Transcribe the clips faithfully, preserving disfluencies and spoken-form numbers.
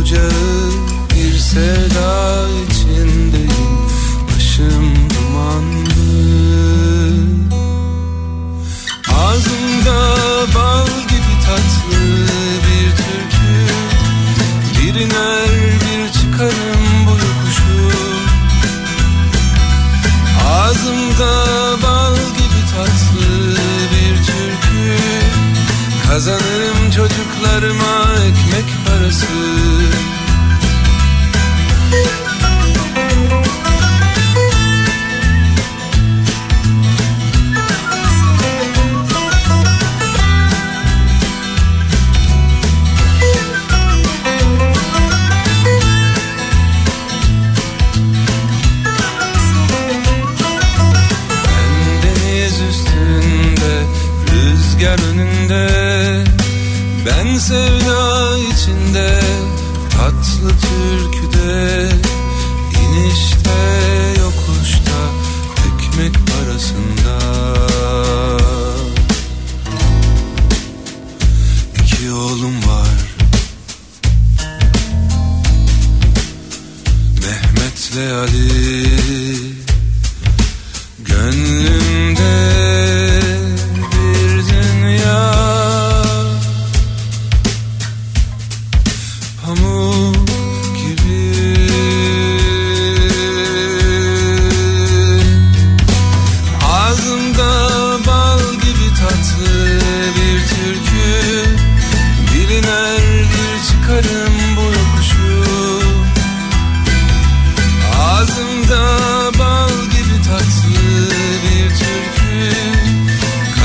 ocağı bir sevda içindeyim, başım dumanlı. Ağzımda bal gibi tatlı bir türkü, bir iner bir çıkarım bu yokuşu. Ağzımda bal gibi tatlı bir türkü, kazanırım çocuklarıma ekmek parası. Rüzgar önünde, ben sevda içinde, tatlı türküde, inişte yokuşta, ekmek parasında. İki oğlum var, Mehmet'le Ali, gönlümde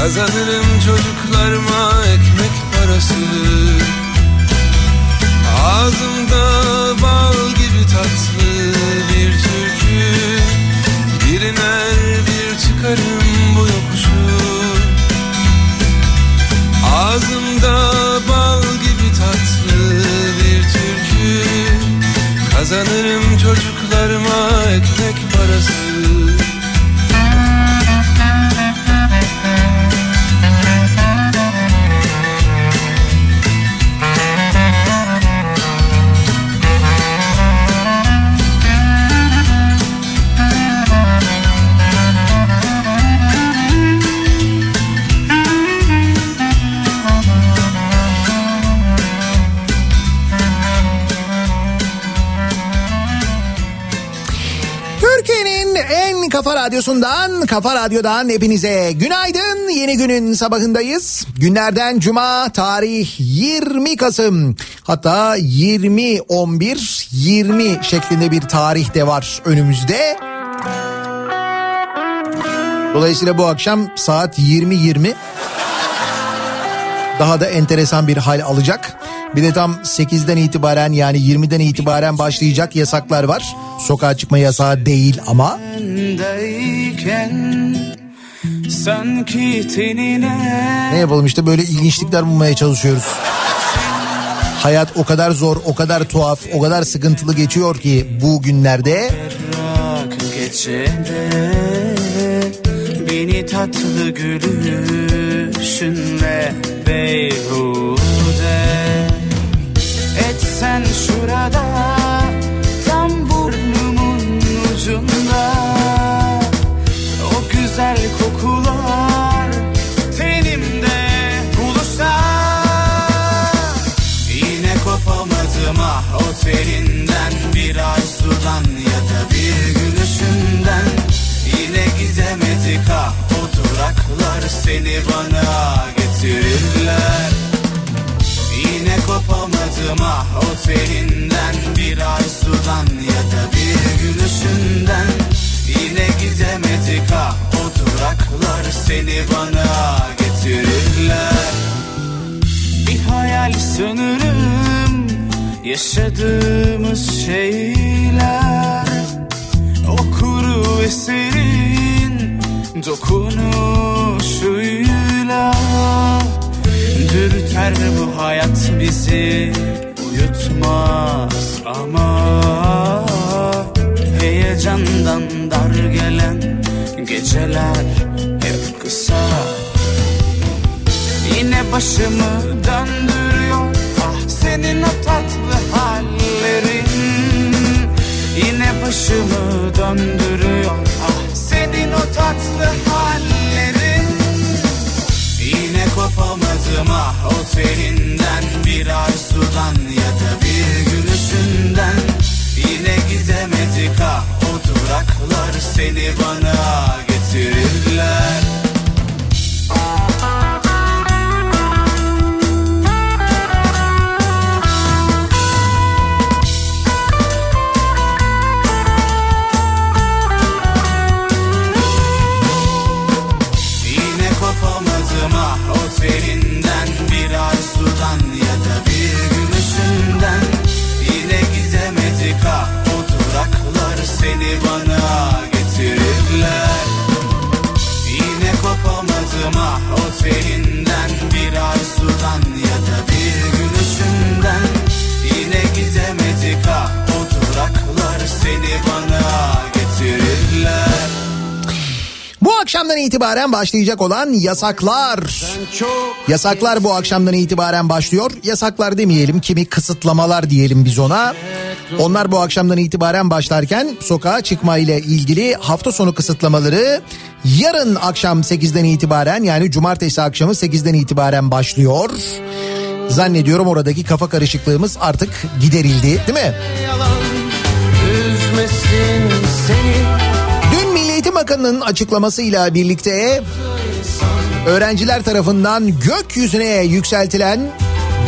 kazanırım çocuklarıma ekmek parası. Ağzımda bal gibi tatlı bir türkü, bir iner bir çıkarım bu yokuşu. Ağzımda bal gibi tatlı bir türkü, kazanırım çocuklarıma ekmek parası. Kafa Radyosu'ndan, Kafa Radyo'dan hepinize günaydın. Yeni günün sabahındayız. Günlerden cuma, tarih yirmi Kasım. Hatta yirmi on bir yirmi şeklinde bir tarih de var önümüzde. Dolayısıyla bu akşam saat yirmi yirmi daha da enteresan bir hal alacak. Bir de tam sekizden itibaren, yani yirmiden itibaren başlayacak yasaklar var. Sokağa çıkma yasağı değil ama. Ne yapalım işte, böyle ilginçlikler bulmaya çalışıyoruz. Hayat o kadar zor, o kadar tuhaf, o kadar sıkıntılı geçiyor ki bu günlerde. Beni tatlı gülüşünle beyhude etsen şurada, tam burnumun ucunda, o güzel kokular tenimde buluşsa, yine kopamadım ah o teninden, bir arzudan ya da bir gülüşünden, yine gidemedik ah o duraklar seni bana getirirler. Yine kopamadım ah o teninden, bir arzudan ya da bir gülüşünden, yine gidemedik ah o duraklar seni bana getirirler. Bir hayal sanırım yaşadığımız şeyler, o kuru eserin dokunuşuyla dürter bu hayat bizi, uyutmaz ama heyecandan dar gelen geceler hep kısa. Yine başımı döndürüyor ah senin o tatlı halin. döndürüyor ah, senin o tatlı hallerin. Yine kopamadım ah o telinden, bir arzudan ya da bir gülüşünden. Yine gidemedik ah o duraklar, seni bana getirirler. Elinden bir arzudan ya da bir gülüşünden. Yine gidemedik ha o duraklar, seni bana getirirler. Yine kopamadım ha o elinden, bir arzudan ya da bir gülüşünden. Yine gidemedik ha o duraklar, seni bana getirirler. Bu akşamdan itibaren başlayacak olan yasaklar. Yasaklar bu akşamdan itibaren başlıyor. Yasaklar demeyelim, kimi kısıtlamalar diyelim biz ona. Onlar bu akşamdan itibaren başlarken sokağa çıkma ile ilgili hafta sonu kısıtlamaları yarın akşam sekizden itibaren, yani cumartesi akşamı sekizden itibaren başlıyor. Zannediyorum oradaki kafa karışıklığımız artık giderildi, değil mi? Yalan, üzmesin seni. Eğitim Bakanı'nın açıklamasıyla birlikte öğrenciler tarafından gökyüzüne yükseltilen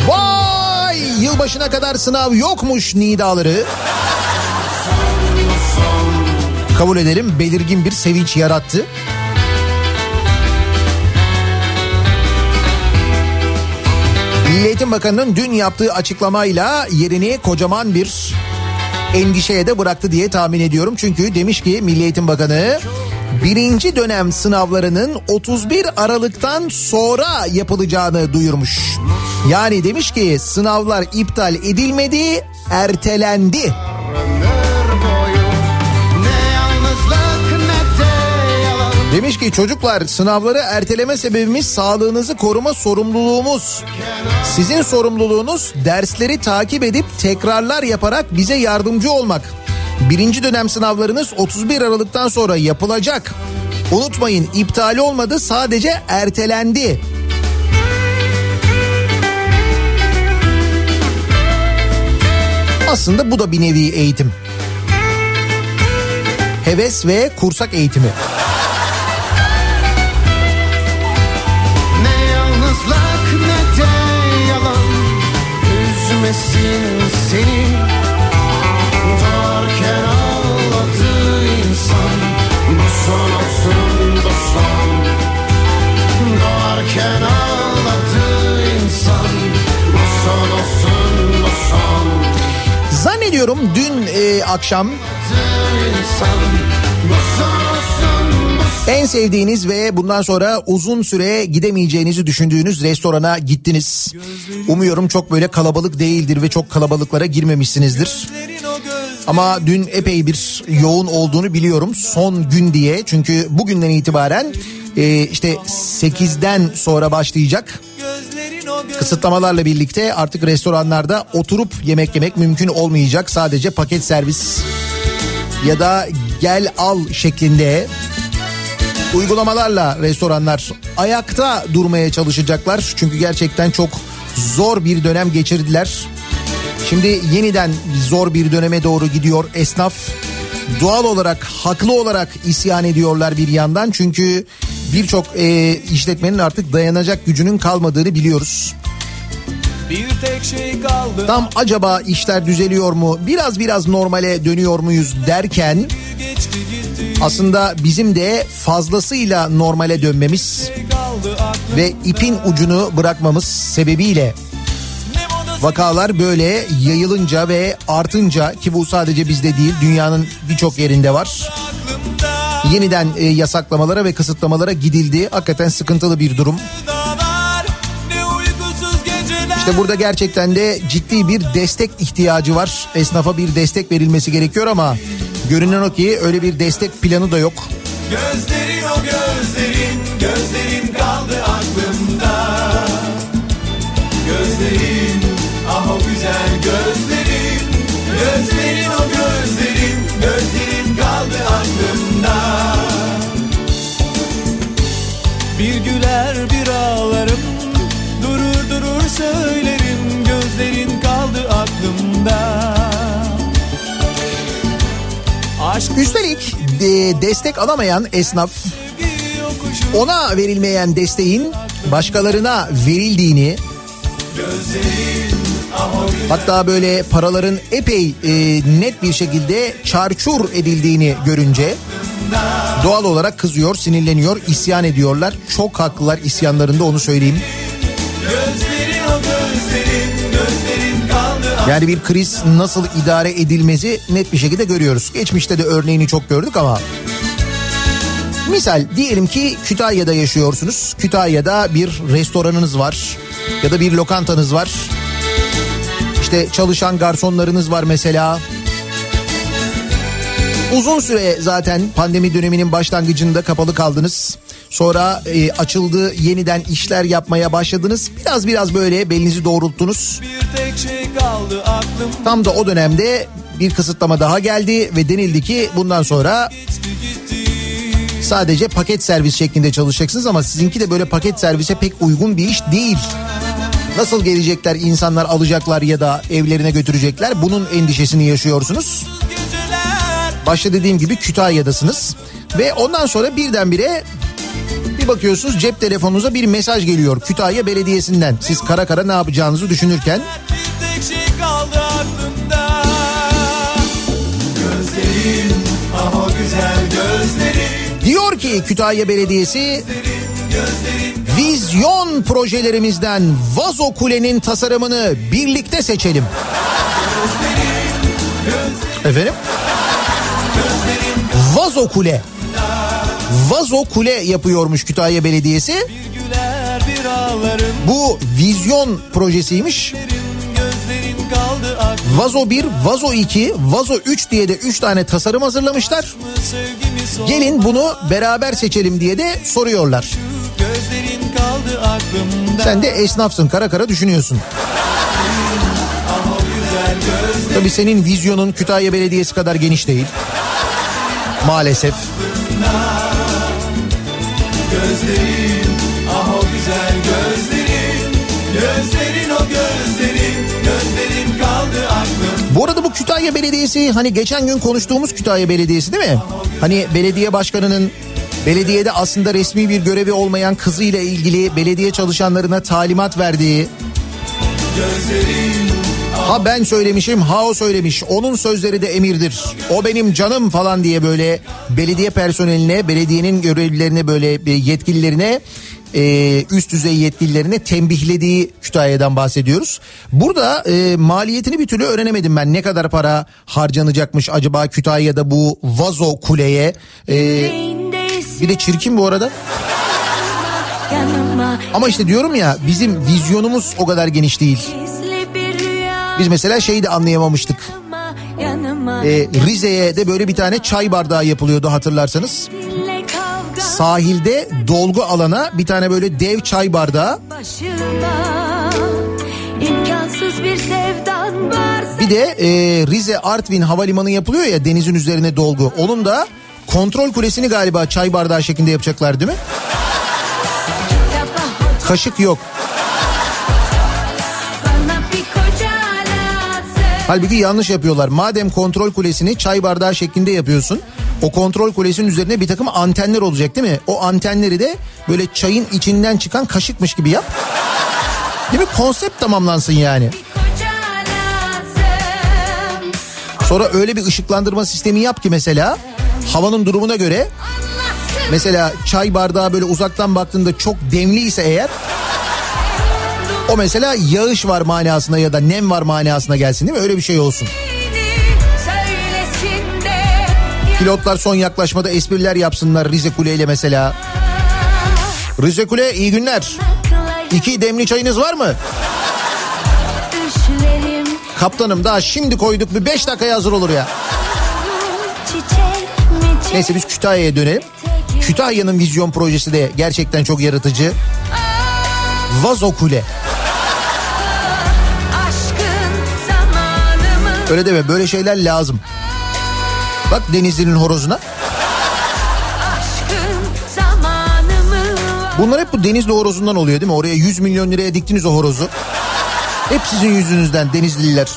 "Vay yılbaşına kadar sınav yokmuş" nidaları kabul edelim belirgin bir sevinç yarattı. Milli Eğitim Bakanı'nın dün yaptığı açıklamayla yerini kocaman bir endişeye de bıraktı diye tahmin ediyorum. Çünkü demiş ki Milli Eğitim Bakanı, birinci dönem sınavlarının otuz bir Aralık'tan sonra yapılacağını duyurmuş. Yani demiş ki sınavlar iptal edilmedi, ertelendi. Demiş ki çocuklar, sınavları erteleme sebebimiz sağlığınızı koruma sorumluluğumuz. Sizin sorumluluğunuz dersleri takip edip tekrarlar yaparak bize yardımcı olmak. Birinci dönem sınavlarınız otuz bir Aralık'tan sonra yapılacak. Unutmayın, iptali olmadı, sadece ertelendi. Aslında bu da bir nevi eğitim. Heves ve kursak eğitimi. Seni tutarken ağladı insan, bu son olsun bu son. Doğarken ağladı insan, bu son olsun bu son. Zannediyorum dün e, akşam insan, bu son olsun, bu son. En sevdiğiniz ve bundan sonra uzun süre gidemeyeceğinizi düşündüğünüz restorana gittiniz. Umuyorum çok böyle kalabalık değildir ve çok kalabalıklara girmemişsinizdir. Ama dün epey bir yoğun olduğunu biliyorum, son gün diye. Çünkü bugünden itibaren e, işte sekizden sonra başlayacak kısıtlamalarla birlikte artık restoranlarda oturup yemek yemek mümkün olmayacak. Sadece paket servis ya da gel al şeklinde uygulamalarla restoranlar ayakta durmaya çalışacaklar. Çünkü gerçekten çok zor bir dönem geçirdiler. Şimdi yeniden zor bir döneme doğru gidiyor esnaf. Doğal olarak, haklı olarak isyan ediyorlar bir yandan. Çünkü birçok e, işletmenin artık dayanacak gücünün kalmadığını biliyoruz. Bir tek şey kaldı. Tam acaba işler düzeliyor mu? Biraz biraz normale dönüyor muyuz derken aslında bizim de fazlasıyla normale dönmemiz ve ipin ucunu bırakmamız sebebiyle vakalar böyle yayılınca ve artınca, ki bu sadece bizde değil, dünyanın birçok yerinde var, yeniden yasaklamalara ve kısıtlamalara gidildi. Hakikaten sıkıntılı bir durum. İşte burada gerçekten de ciddi bir destek ihtiyacı var. Esnafa bir destek verilmesi gerekiyor ama görünen o ki öyle bir destek planı da yok. Gözlerin o gözlerin, gözlerin kaldı aklımda. Gözlerin, ah o güzel gözlerin, gözlerin o gözlerin, gözlerin kaldı aklımda. de, destek alamayan esnaf, ona verilmeyen desteğin başkalarına verildiğini, hatta böyle paraların epey e, net bir şekilde çarçur edildiğini görünce doğal olarak kızıyor, sinirleniyor, isyan ediyorlar. Çok haklılar isyanlarında, onu söyleyeyim. Yani bir kriz nasıl idare edilmesi net bir şekilde görüyoruz. Geçmişte de örneğini çok gördük ama. Misal diyelim ki Kütahya'da yaşıyorsunuz. Kütahya'da bir restoranınız var ya da bir lokantanız var. İşte çalışan garsonlarınız var mesela. Uzun süre zaten pandemi döneminin başlangıcında kapalı kaldınız. Sonra e, açıldı, yeniden işler yapmaya başladınız. Biraz biraz böyle belinizi doğrulttunuz. Şey kaldı, tam da o dönemde bir kısıtlama daha geldi ve denildi ki bundan sonra sadece paket servis şeklinde çalışacaksınız, ama sizinki de böyle paket servise pek uygun bir iş değil. Nasıl gelecekler insanlar, alacaklar ya da evlerine götürecekler, bunun endişesini yaşıyorsunuz. Başta dediğim gibi Kütahya'dasınız ve ondan sonra birdenbire bir bakıyorsunuz cep telefonunuza bir mesaj geliyor Kütahya Belediyesi'nden. Siz kara kara ne yapacağınızı düşünürken diyor ki Kütahya Belediyesi, vizyon projelerimizden Vazo Kule'nin tasarımını birlikte seçelim. Efendim? Vazo Kule. Vazo Kule yapıyormuş Kütahya Belediyesi. Bu vizyon projesiymiş. Vazo bir, Vazo iki, Vazo üç diye de üç tane tasarım hazırlamışlar. Gelin bunu beraber seçelim diye de soruyorlar. Sen de esnafsın, kara kara düşünüyorsun. Tabii senin vizyonun Kütahya Belediyesi kadar geniş değil. Maalesef. Gözlerin, ah o güzel gözlerin, gözlerin o gözlerin, gözlerin kaldı aklım. Bu arada bu Kütahya Belediyesi, hani geçen gün konuştuğumuz Kütahya Belediyesi değil mi? Hani belediye başkanının belediyede aslında resmi bir görevi olmayan kızıyla ilgili belediye çalışanlarına talimat verdiği. Gözlerin, ha ben söylemişim, ha o söylemiş, onun sözleri de emirdir, o benim canım falan diye böyle belediye personeline, belediyenin görevlilerine, böyle yetkililerine, üst düzey yetkililerine tembihlediği Kütahya'dan bahsediyoruz. Burada maliyetini bir türlü öğrenemedim ben, ne kadar para harcanacakmış acaba Kütahya'da bu Vazo Kule'ye. Bir de çirkin bu arada. Ama işte diyorum ya, bizim vizyonumuz o kadar geniş değil. Biz mesela şeyi de anlayamamıştık. Ee, Rize'ye de böyle bir tane çay bardağı yapılıyordu hatırlarsanız. Sahilde dolgu alana bir tane böyle dev çay bardağı. Bir de e, Rize Artvin Havalimanı yapılıyor ya, denizin üzerine dolgu. Onun da kontrol kulesini galiba çay bardağı şeklinde yapacaklar değil mi? Kaşık yok. Halbuki yanlış yapıyorlar. Madem kontrol kulesini çay bardağı şeklinde yapıyorsun, o kontrol kulesinin üzerine bir takım antenler olacak değil mi? O antenleri de böyle çayın içinden çıkan kaşıkmış gibi yap. Değil mi? Konsept tamamlansın yani. Sonra öyle bir ışıklandırma sistemi yap ki mesela havanın durumuna göre, mesela çay bardağı böyle uzaktan baktığında çok demliyse eğer, o mesela yağış var manasına ya da nem var manasına gelsin değil mi? Öyle bir şey olsun. Pilotlar son yaklaşmada espriler yapsınlar Rize Kule ile mesela. Rize Kule, iyi günler. İki demli çayınız var mı? Kaptanım daha şimdi koyduk, bir beş dakikaya hazır olur ya. Neyse biz Kütahya'ya dönelim. Kütahya'nın vizyon projesi de gerçekten çok yaratıcı. Vazo Kule. Öyle deme, böyle şeyler lazım. Bak Denizli'nin horozuna. Bunlar hep bu Denizli horozundan oluyor değil mi? Oraya yüz milyon liraya diktiniz o horozu. Hep sizin yüzünüzden Denizliler.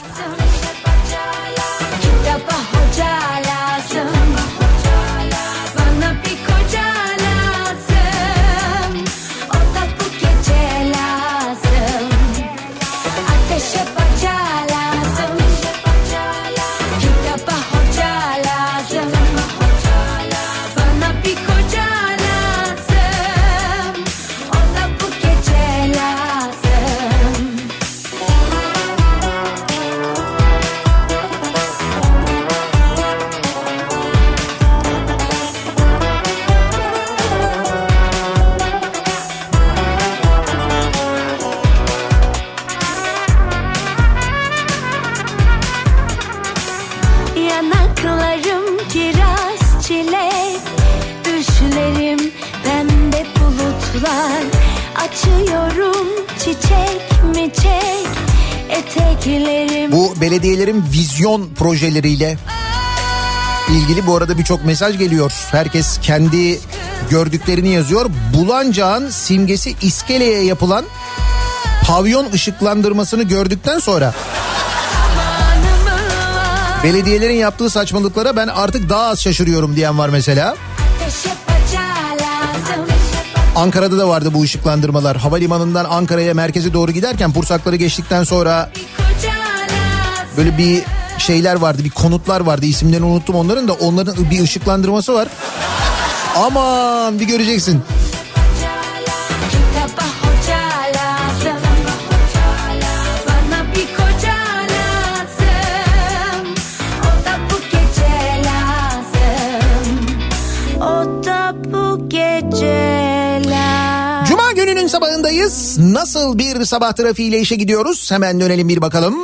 Belediyelerin vizyon projeleriyle ilgili bu arada birçok mesaj geliyor. Herkes kendi gördüklerini yazıyor. Bulancak'ın simgesi iskeleye yapılan pavyon ışıklandırmasını gördükten sonra belediyelerin yaptığı saçmalıklara ben artık daha az şaşırıyorum diyen var mesela. Ankara'da da vardı bu ışıklandırmalar. Havalimanından Ankara'ya merkeze doğru giderken Pursakları geçtikten sonra böyle bir şeyler vardı, bir konutlar vardı, isimlerini unuttum onların da, onların bir ışıklandırması var. Aman bir göreceksin. Cuma gününün sabahındayız. Nasıl bir sabah trafiğiyle işe gidiyoruz? Hemen dönelim bir bakalım.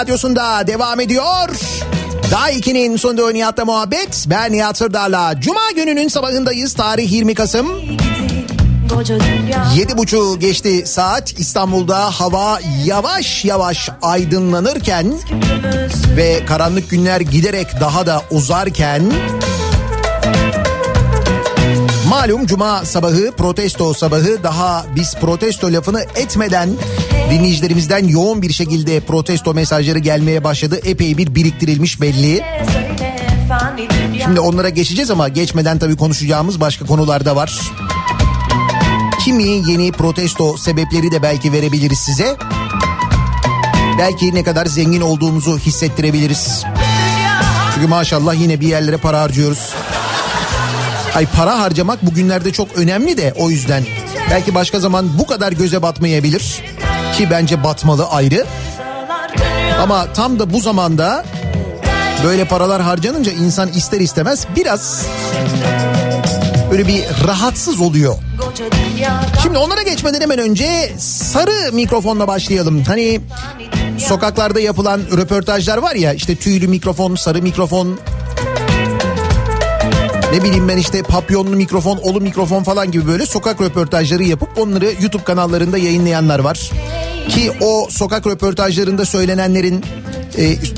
Radyosu'nda devam ediyor. Daha ikinin sonunda Nihat'la Muhabbet. Ben Nihat Sırdar'la. Cuma gününün sabahındayız. Tarih yirmi Kasım. yedi buçuğu geçti saat. İstanbul'da hava yavaş yavaş aydınlanırken ve karanlık günler giderek daha da uzarken, malum cuma sabahı, protesto sabahı, daha biz protesto lafını etmeden dinleyicilerimizden yoğun bir şekilde protesto mesajları gelmeye başladı. Epey bir biriktirilmiş belli. Şimdi onlara geçeceğiz ama geçmeden tabii konuşacağımız başka konular da var. Kimi yeni protesto sebepleri de belki verebiliriz size. Belki ne kadar zengin olduğumuzu hissettirebiliriz. Çünkü maşallah yine bir yerlere para harcıyoruz. Ay, para harcamak bugünlerde çok önemli de o yüzden. Belki başka zaman bu kadar göze batmayabilir. Ki bence batmalı ayrı. Ama tam da bu zamanda böyle paralar harcanınca insan ister istemez biraz böyle bir rahatsız oluyor. Şimdi onlara geçmeden hemen önce sarı mikrofonla başlayalım. Hani sokaklarda yapılan röportajlar var ya, işte tüylü mikrofon, sarı mikrofon, ne bileyim ben işte papyonlu mikrofon, olu mikrofon falan gibi böyle sokak röportajları yapıp onları YouTube kanallarında yayınlayanlar var. Ki o sokak röportajlarında söylenenlerin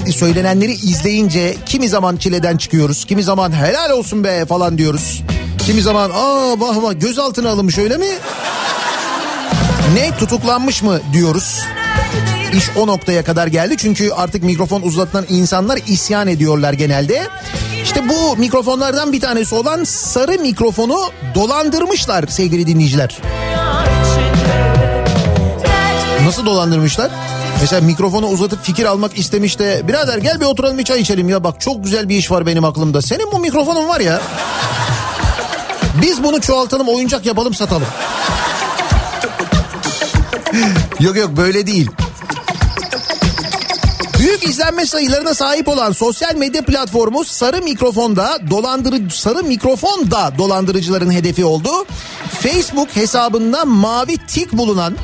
e, söylenenleri izleyince kimi zaman çileden çıkıyoruz, kimi zaman helal olsun be falan diyoruz. Kimi zaman aa vah vah gözaltına alınmış öyle mi? Ne, tutuklanmış mı diyoruz. İş o noktaya kadar geldi çünkü artık mikrofon uzatılan insanlar isyan ediyorlar genelde. İşte bu mikrofonlardan bir tanesi olan sarı mikrofonu dolandırmışlar sevgili dinleyiciler. Nasıl dolandırmışlar? Mesela mikrofonu uzatıp fikir almak istemiş de, birader gel bir oturalım bir çay içelim ya, bak çok güzel bir iş var benim aklımda. Senin bu mikrofonun var ya, biz bunu çoğaltalım, oyuncak yapalım, satalım. Yok yok, böyle değil. Büyük izlenme sayılarına sahip olan sosyal medya platformu sarı mikrofonda dolandırıcı sarı mikrofonda dolandırıcıların hedefi oldu. Facebook hesabında mavi tik bulunan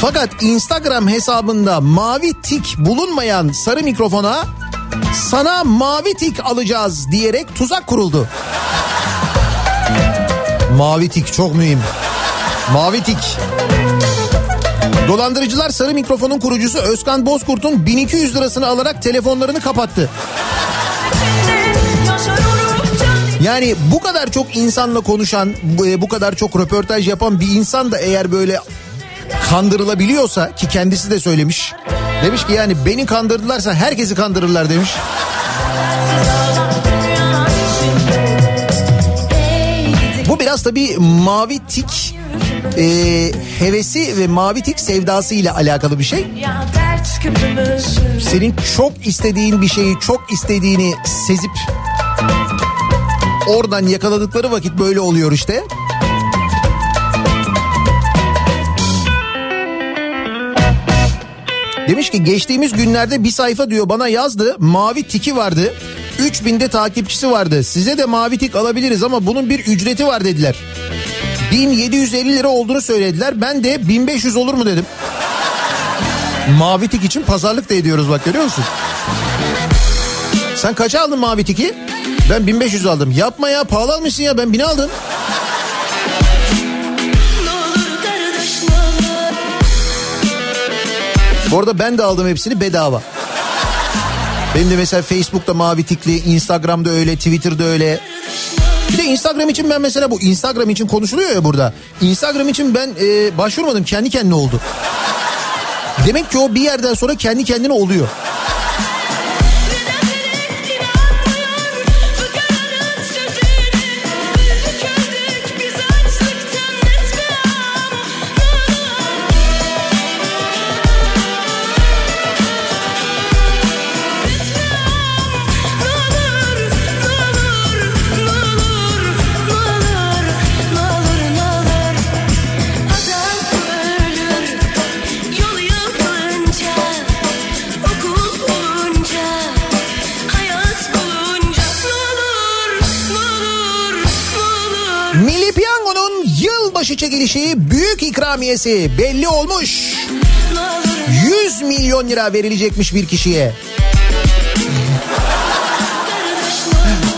fakat Instagram hesabında mavi tik bulunmayan sarı mikrofona sana mavi tik alacağız diyerek tuzak kuruldu. Mavi tik çok mühim. Mavi tik. Dolandırıcılar sarı mikrofonun kurucusu Özkan Bozkurt'un bin iki yüz lirasını alarak telefonlarını kapattı. Yani bu kadar çok insanla konuşan, bu kadar çok röportaj yapan bir insan da eğer böyle kandırılabiliyorsa, ki kendisi de söylemiş. Demiş ki yani beni kandırdılarsa herkesi kandırırlar demiş. Bu biraz tabii mavi tik e, hevesi ve mavi tik sevdası ile alakalı bir şey. Senin çok istediğin bir şeyi, çok istediğini sezip oradan yakaladıkları vakit böyle oluyor işte. Demiş ki geçtiğimiz günlerde bir sayfa diyor bana yazdı, mavi tiki vardı, üç binde takipçisi vardı, size de mavi tik alabiliriz ama bunun bir ücreti var dediler, bin yedi yüz elli lira olduğunu söylediler, ben de bin beş yüz olur mu dedim. Mavi tik için pazarlık da ediyoruz bak, görüyor musun? Sen kaça aldın mavi tiki? Ben bin beş yüz aldım. Yapma ya, pahalı almışsın ya, ben bin aldım. Bu arada ben de aldım hepsini bedava. Benim de mesela Facebook'ta mavi tikli, Instagram'da öyle, Twitter'da öyle. Bir de Instagram için ben mesela, bu Instagram için konuşuluyor ya burada. Instagram için ben e, başvurmadım, kendi kendine oldu. Demek ki o bir yerden sonra kendi kendine oluyor. Çekilişi, büyük ikramiyesi belli olmuş. yüz milyon lira verilecekmiş bir kişiye.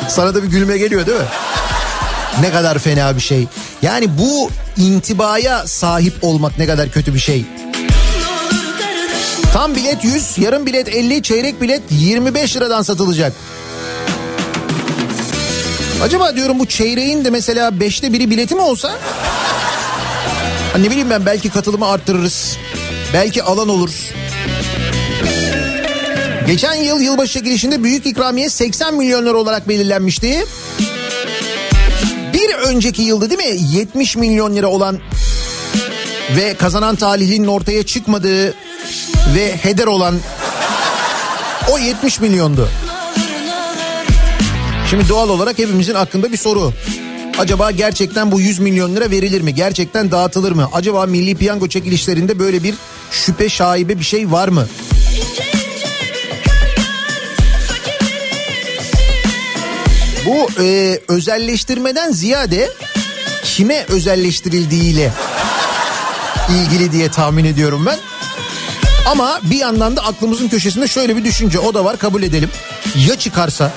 Sana da bir gülme geliyor değil mi? Ne kadar fena bir şey. Yani bu intibaya sahip olmak ne kadar kötü bir şey. Tam bilet yüz, yarım bilet elli, çeyrek bilet yirmi beş liradan satılacak. Acaba diyorum bu çeyreğin de mesela beşte biri bileti mi olsa? Ne bileyim ben, belki katılımı arttırırız. Belki alan olur. Geçen yıl yılbaşı çekilişinde büyük ikramiye seksen milyon lira olarak belirlenmişti. Bir önceki yılda değil mi yetmiş milyon lira olan ve kazanan talihlinin ortaya çıkmadığı ve heder olan o yetmiş milyondu. Şimdi doğal olarak hepimizin aklında bir soru. Acaba gerçekten bu yüz milyon lira verilir mi? Gerçekten dağıtılır mı? Acaba Milli Piyango çekilişlerinde böyle bir şüphe, şaibe bir şey var mı? Bu e, özelleştirmeden ziyade kime özelleştirildiğiyle ilgili diye tahmin ediyorum ben. Ama bir yandan da aklımızın köşesinde şöyle bir düşünce, o da var, kabul edelim. Ya çıkarsa?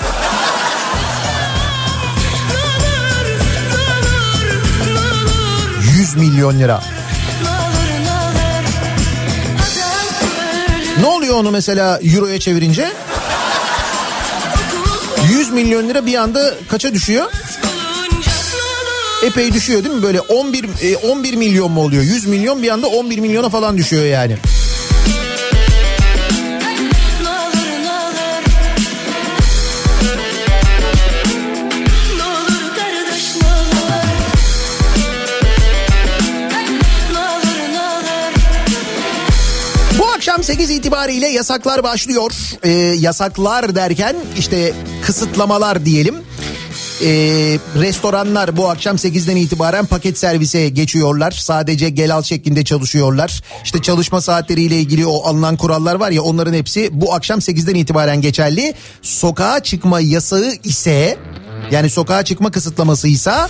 yüz milyon lira. Ne oluyor onu mesela euroya çevirince? yüz milyon lira bir anda kaça düşüyor? Epey düşüyor değil mi? Böyle on bir milyon mu oluyor? yüz milyon bir anda on bir milyona falan düşüyor yani. sekiz itibariyle yasaklar başlıyor. Ee, yasaklar derken işte kısıtlamalar diyelim. Ee, restoranlar bu akşam sekizden itibaren paket servise geçiyorlar. Sadece gel al şeklinde çalışıyorlar. İşte çalışma saatleriyle ilgili o alınan kurallar var ya, onların hepsi bu akşam sekizden itibaren geçerli. Sokağa çıkma yasağı ise, yani sokağa çıkma kısıtlamasıysa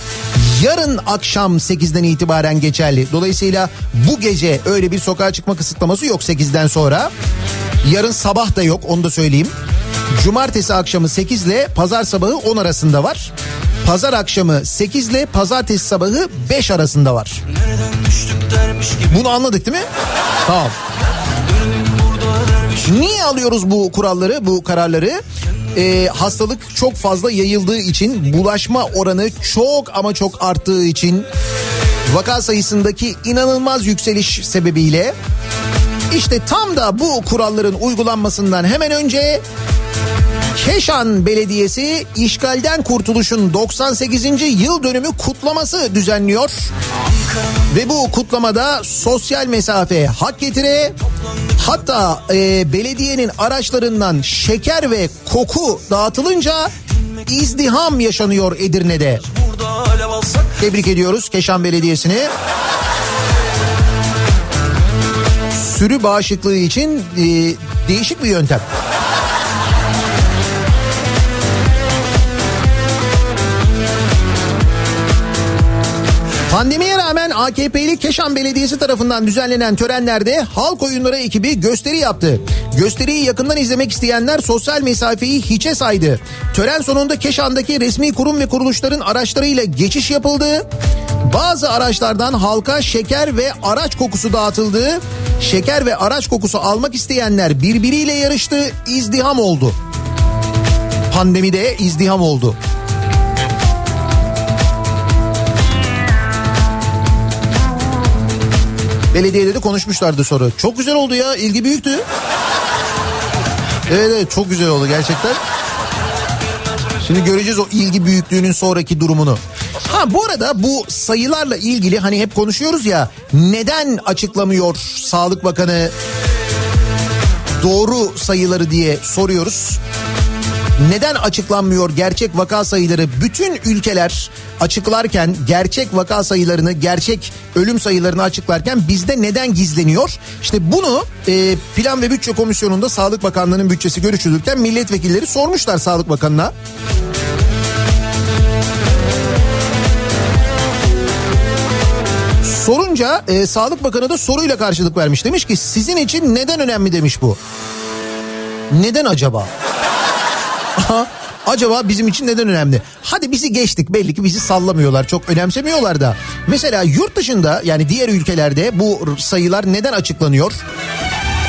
yarın akşam sekizden itibaren geçerli. Dolayısıyla bu gece öyle bir sokağa çıkma kısıtlaması yok sekizden sonra. Yarın sabah da yok, onu da söyleyeyim. Cumartesi akşamı sekiz ile pazar sabahı on arasında var. Pazar akşamı sekiz ile pazartesi sabahı beş arasında var. Bunu anladık değil mi? Tamam. Niye alıyoruz bu kuralları, bu kararları? e, hastalık çok fazla yayıldığı için, bulaşma oranı çok ama çok arttığı için, vaka sayısındaki inanılmaz yükseliş sebebiyle işte tam da bu kuralların uygulanmasından hemen önce Keşan Belediyesi işgalden kurtuluşun doksan sekizinci yıl dönümü kutlaması düzenliyor. Ve bu kutlamada sosyal mesafe hak getire, hatta e, belediyenin araçlarından şeker ve koku dağıtılınca izdiham yaşanıyor Edirne'de. Tebrik ediyoruz Keşan Belediyesi'ni. Sürü bağışıklığı için e, değişik bir yöntem. Pandemiye rağmen A K P'li Keşan Belediyesi tarafından düzenlenen törenlerde halk oyunları ekibi gösteri yaptı. Gösteriyi yakından izlemek isteyenler sosyal mesafeyi hiçe saydı. Tören sonunda Keşan'daki resmi kurum ve kuruluşların araçlarıyla geçiş yapıldı. Bazı araçlardan halka şeker ve araç kokusu dağıtıldı. Şeker ve araç kokusu almak isteyenler birbiriyle yarıştı. İzdiham oldu. Pandemide izdiham oldu. Belediyede de konuşmuşlardı sonra. Çok güzel oldu ya, ilgi büyüktü. Evet evet, çok güzel oldu gerçekten. Şimdi göreceğiz o ilgi büyüklüğünün sonraki durumunu. Ha bu arada bu sayılarla ilgili hani hep konuşuyoruz ya, neden açıklamıyor Sağlık Bakanı doğru sayıları diye soruyoruz. Neden açıklanmıyor gerçek vaka sayıları? Bütün ülkeler açıklarken, gerçek vaka sayılarını, gerçek ölüm sayılarını açıklarken bizde neden gizleniyor? İşte bunu e, Plan ve Bütçe Komisyonu'nda Sağlık Bakanlığı'nın bütçesi görüşülürken milletvekilleri sormuşlar Sağlık Bakanı'na. Sorunca e, Sağlık Bakanı da soruyla karşılık vermiş. Demiş ki sizin için neden önemli demiş bu. Neden acaba? Acaba bizim için neden önemli? Hadi bizi geçtik, belli ki bizi sallamıyorlar, çok önemsemiyorlar da. Mesela yurt dışında, yani diğer ülkelerde bu sayılar neden açıklanıyor?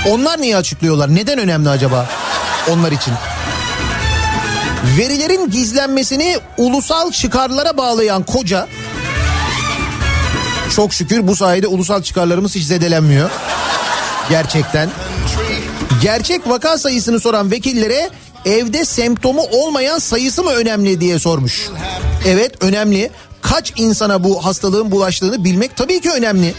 Onlar niye açıklıyorlar? Neden önemli acaba onlar için? Verilerin gizlenmesini ulusal çıkarlara bağlayan koca, çok şükür bu sayede ulusal çıkarlarımız hiç zedelenmiyor. Gerçekten. Gerçek vaka sayısını soran vekillere evde semptomu olmayan sayısı mı önemli diye sormuş. Evet, önemli. Kaç insana bu hastalığın bulaştığını bilmek tabii ki önemli.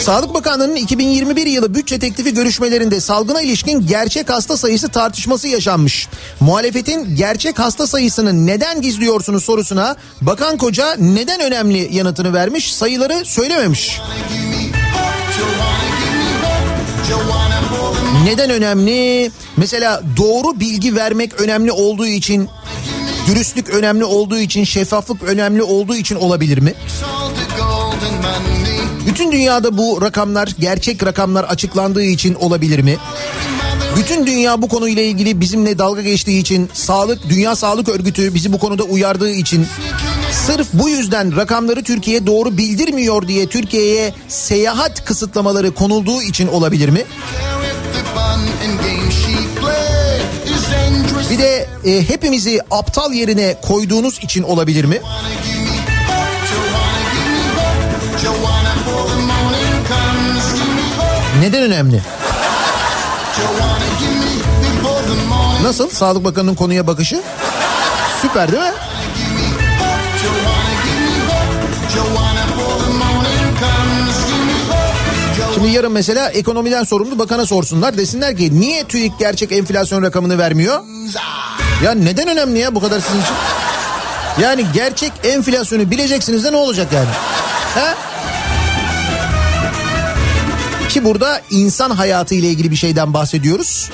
Sağlık Bakanlığı'nın iki bin yirmi bir yılı bütçe teklifi görüşmelerinde salgına ilişkin gerçek hasta sayısı tartışması yaşanmış. Muhalefetin gerçek hasta sayısını neden gizliyorsunuz sorusuna Bakan Koca neden önemli yanıtını vermiş, sayıları söylememiş. Neden önemli? Mesela doğru bilgi vermek önemli olduğu için, dürüstlük önemli olduğu için, şeffaflık önemli olduğu için olabilir mi? Bütün dünyada bu rakamlar, gerçek rakamlar açıklandığı için olabilir mi? Bütün dünya bu konuyla ilgili bizimle dalga geçtiği için, Sağlık, Dünya Sağlık Örgütü bizi bu konuda uyardığı için, sırf bu yüzden rakamları Türkiye doğru bildirmiyor diye Türkiye'ye seyahat kısıtlamaları konulduğu için olabilir mi? Bir de e, hepimizi aptal yerine koyduğunuz için olabilir mi? Neden önemli? Nasıl Sağlık Bakanı'nın konuya bakışı? Süper değil mi? Şimdi yarın mesela ekonomiden sorumlu bakana sorsunlar. Desinler ki niye TÜİK gerçek enflasyon rakamını vermiyor? Ya neden önemli ya bu kadar sizin için? Yani gerçek enflasyonu bileceksiniz de ne olacak yani? Ha? Ki burada insan hayatı ile ilgili bir şeyden bahsediyoruz.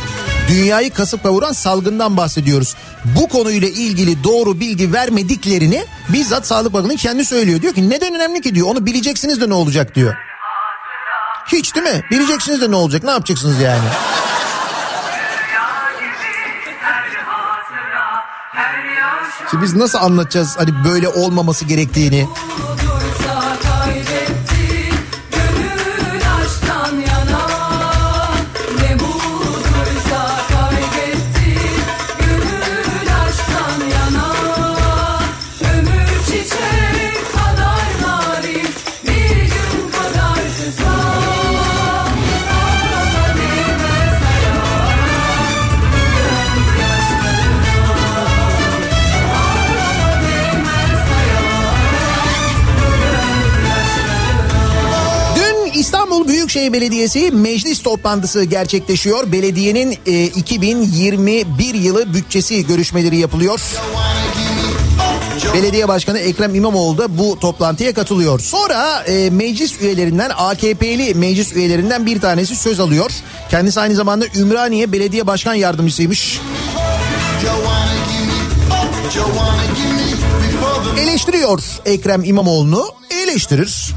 Dünyayı kasıp kavuran salgından bahsediyoruz. Bu konuyla ilgili doğru bilgi vermediklerini bizzat Sağlık Bakanı kendi söylüyor. Diyor ki neden önemli ki diyor, onu bileceksiniz de ne olacak diyor. Hiç değil mi? Bileceksiniz de ne olacak, ne yapacaksınız yani? Şimdi biz nasıl anlatacağız hani böyle olmaması gerektiğini? Büyükşehir Belediyesi meclis toplantısı gerçekleşiyor. Belediyenin e, iki bin yirmi bir yılı bütçesi görüşmeleri yapılıyor. Belediye Başkanı Ekrem İmamoğlu da bu toplantıya katılıyor. Sonra e, meclis üyelerinden, A K P'li meclis üyelerinden bir tanesi söz alıyor. Kendisi aynı zamanda Ümraniye Belediye Başkan Yardımcısıymış. Eleştiriyor Ekrem İmamoğlu'nu. Eleştirir.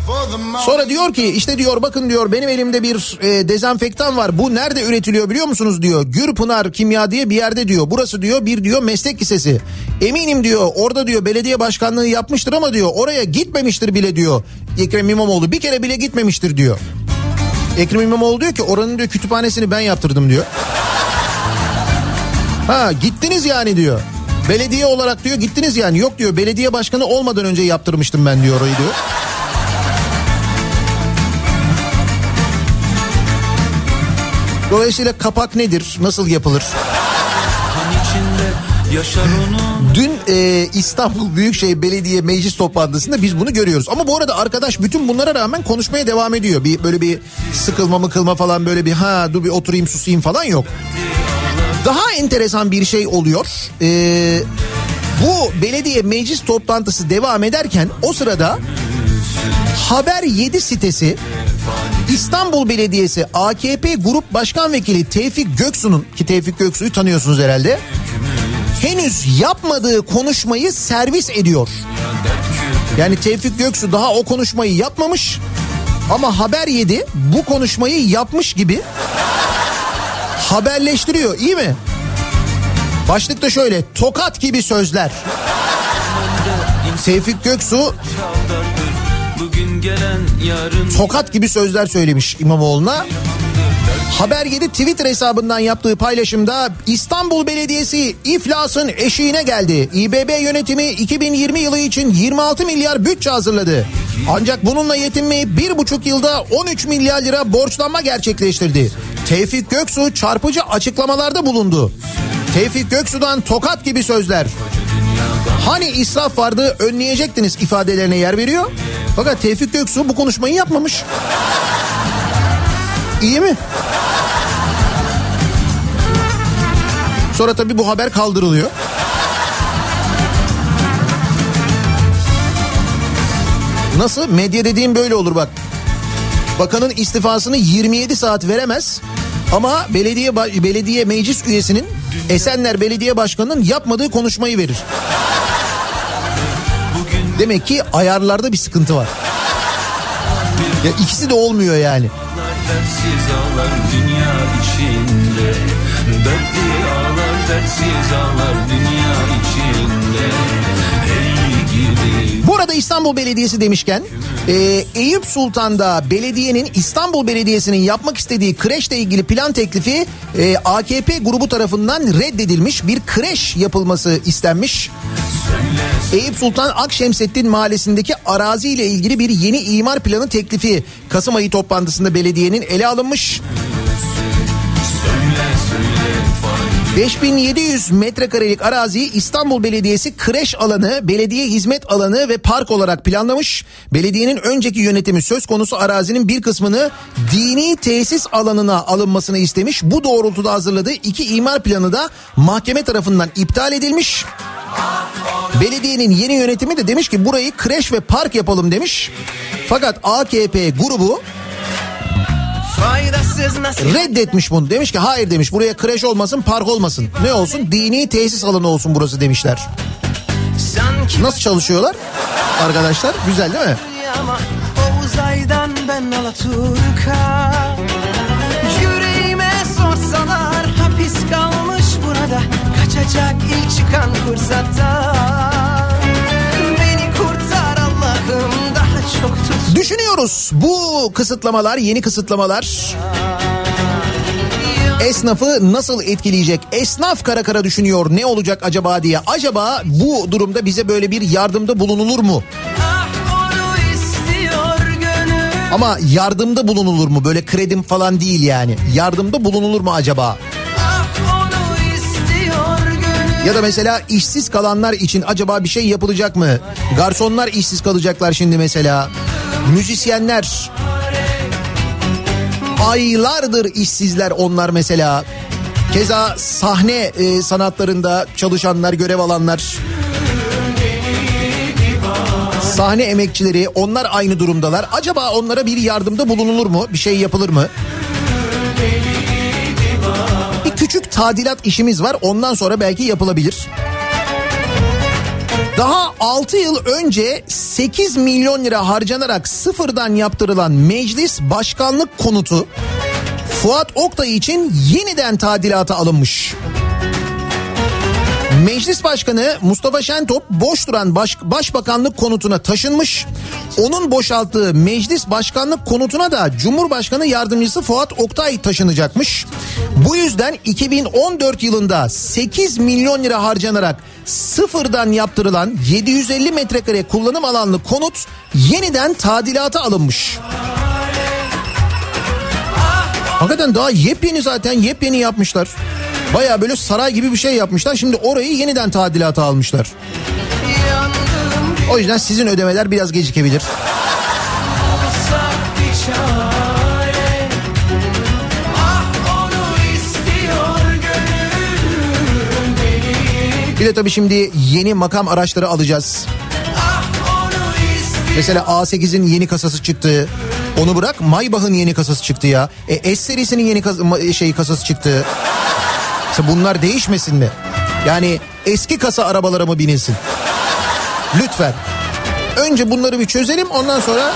Sonra diyor ki işte diyor bakın diyor benim elimde bir e, dezenfektan var. Bu nerede üretiliyor biliyor musunuz diyor. Gürpınar Kimya diye bir yerde diyor. Burası diyor bir diyor meslek lisesi. Eminim diyor orada diyor belediye başkanlığı yapmıştır ama diyor oraya gitmemiştir bile diyor. Ekrem İmamoğlu bir kere bile gitmemiştir diyor. Ekrem İmamoğlu diyor ki oranın diyor kütüphanesini ben yaptırdım diyor. Ha gittiniz yani diyor. Belediye olarak diyor gittiniz yani. Yok diyor belediye başkanı olmadan önce yaptırmıştım ben diyor orayı diyor. Dolayısıyla kapak nedir? Nasıl yapılır? Dün e, İstanbul Büyükşehir Belediye Meclis toplantısında biz bunu görüyoruz. Ama bu arada arkadaş bütün bunlara rağmen konuşmaya devam ediyor. Bir böyle bir sıkılma mıkılma falan böyle bir ha dur bir oturayım susayım falan yok. Daha enteresan bir şey oluyor. Ee, bu belediye meclis toplantısı devam ederken o sırada Haber yedi sitesi İstanbul Belediyesi A K P Grup Başkan Vekili Tevfik Göksu'nun, ki Tevfik Göksu'yu tanıyorsunuz herhalde, henüz yapmadığı konuşmayı servis ediyor. Yani Tevfik Göksu daha o konuşmayı yapmamış ama Haber yedi bu konuşmayı yapmış gibi haberleştiriyor, iyi mi? Başlık da şöyle: tokat gibi sözler. Tevfik Göksu tokat gibi sözler söylemiş İmamoğlu'na. Haber yedi Twitter hesabından yaptığı paylaşımda İstanbul Belediyesi iflasın eşiğine geldi. İBB yönetimi iki bin yirmi yılı için yirmi altı milyar bütçe hazırladı. Ancak bununla yetinmeyip bir buçuk yılda on üç milyar lira borçlanma gerçekleştirdi. Tevfik Göksu çarpıcı açıklamalarda bulundu. Tevfik Göksu'dan tokat gibi sözler. Hani israf vardı önleyecektiniz ifadelerine yer veriyor. Fakat Tevfik Göksu bu konuşmayı yapmamış. İyi mi? Sonra tabii bu haber kaldırılıyor. Nasıl? Medya dediğim böyle olur bak. Bakanın istifasını yirmi yedi saat veremez ama belediye belediye meclis üyesinin Esenler Belediye Başkanı'nın yapmadığı konuşmayı verir. Demek ki ayarlarda bir sıkıntı var. Ya ikisi de olmuyor yani. Dertsiz ağlar dünya içinde, dertli ağlar, dertsiz ağlar dünya içinde. Bu arada İstanbul Belediyesi demişken e, Eyüp Sultan'da belediyenin, İstanbul Belediyesi'nin yapmak istediği kreşle ilgili plan teklifi e, A K P grubu tarafından reddedilmiş. Bir kreş yapılması istenmiş. Eyüp Sultan Akşemsettin mahallesindeki araziyle ilgili bir yeni imar planı teklifi Kasım ayı toplantısında belediyenin ele alınmış. beş bin yedi yüz metrekarelik araziyi İstanbul Belediyesi kreş alanı, belediye hizmet alanı ve park olarak planlamış. Belediyenin önceki yönetimi söz konusu arazinin bir kısmını dini tesis alanına alınmasını istemiş. Bu doğrultuda hazırladığı iki imar planı da mahkeme tarafından iptal edilmiş. Belediyenin yeni yönetimi de demiş ki burayı kreş ve park yapalım demiş. Fakat A K P grubu reddetmiş bunu, demiş ki hayır demiş buraya kreş olmasın, park olmasın, ne olsun, dini tesis alanı olsun burası demişler. Nasıl çalışıyorlar arkadaşlar, güzel değil mi? Yüreğime sorsalar hapis kalmış burada, kaçacak ilk çıkan fırsatta. Beni kurtar Allah'ım. Düşünüyoruz bu kısıtlamalar, yeni kısıtlamalar esnafı nasıl etkileyecek? Esnaf kara kara düşünüyor ne olacak acaba diye. Acaba bu durumda bize böyle bir yardımda bulunulur mu? Ama yardımda bulunulur mu? Böyle kredim falan değil yani. Yardımda bulunulur mu acaba? Ya da mesela işsiz kalanlar için acaba bir şey yapılacak mı? Garsonlar işsiz kalacaklar şimdi mesela. Müzisyenler. Aylardır işsizler onlar mesela. Keza sahne e, sanatlarında çalışanlar, görev alanlar, sahne emekçileri, onlar aynı durumdalar. Acaba onlara bir yardımda bulunulur mu? Bir şey yapılır mı? Bir küçük tadilat işimiz var. Ondan sonra belki yapılabilir. Daha altı yıl önce sekiz milyon lira harcanarak sıfırdan yaptırılan meclis başkanlık konutu Fuat Oktay için yeniden tadilata alınmış. Meclis Başkanı Mustafa Şentop boş duran baş, başbakanlık konutuna taşınmış. Onun boşalttığı meclis başkanlık konutuna da Cumhurbaşkanı Yardımcısı Fuat Oktay taşınacakmış. Bu yüzden iki bin on dört yılında sekiz milyon lira harcanarak sıfırdan yaptırılan yedi yüz elli metrekare kullanım alanlı konut yeniden tadilata alınmış. Hakikaten daha yepyeni, zaten yepyeni yapmışlar. Bayağı böyle saray gibi bir şey yapmışlar. Şimdi orayı yeniden tadilata almışlar. O yüzden sizin ödemeler biraz gecikebilir. Bir de tabii şimdi yeni makam araçları alacağız. Mesela A sekizin yeni kasası çıktı. Onu bırak, Maybach'ın yeni kasası çıktı ya. E, S serisinin yeni kas- şey kasası çıktı. Bunlar değişmesin mi? Yani eski kasa arabalara mı binilsin? Lütfen. Önce bunları bir çözelim, ondan sonra...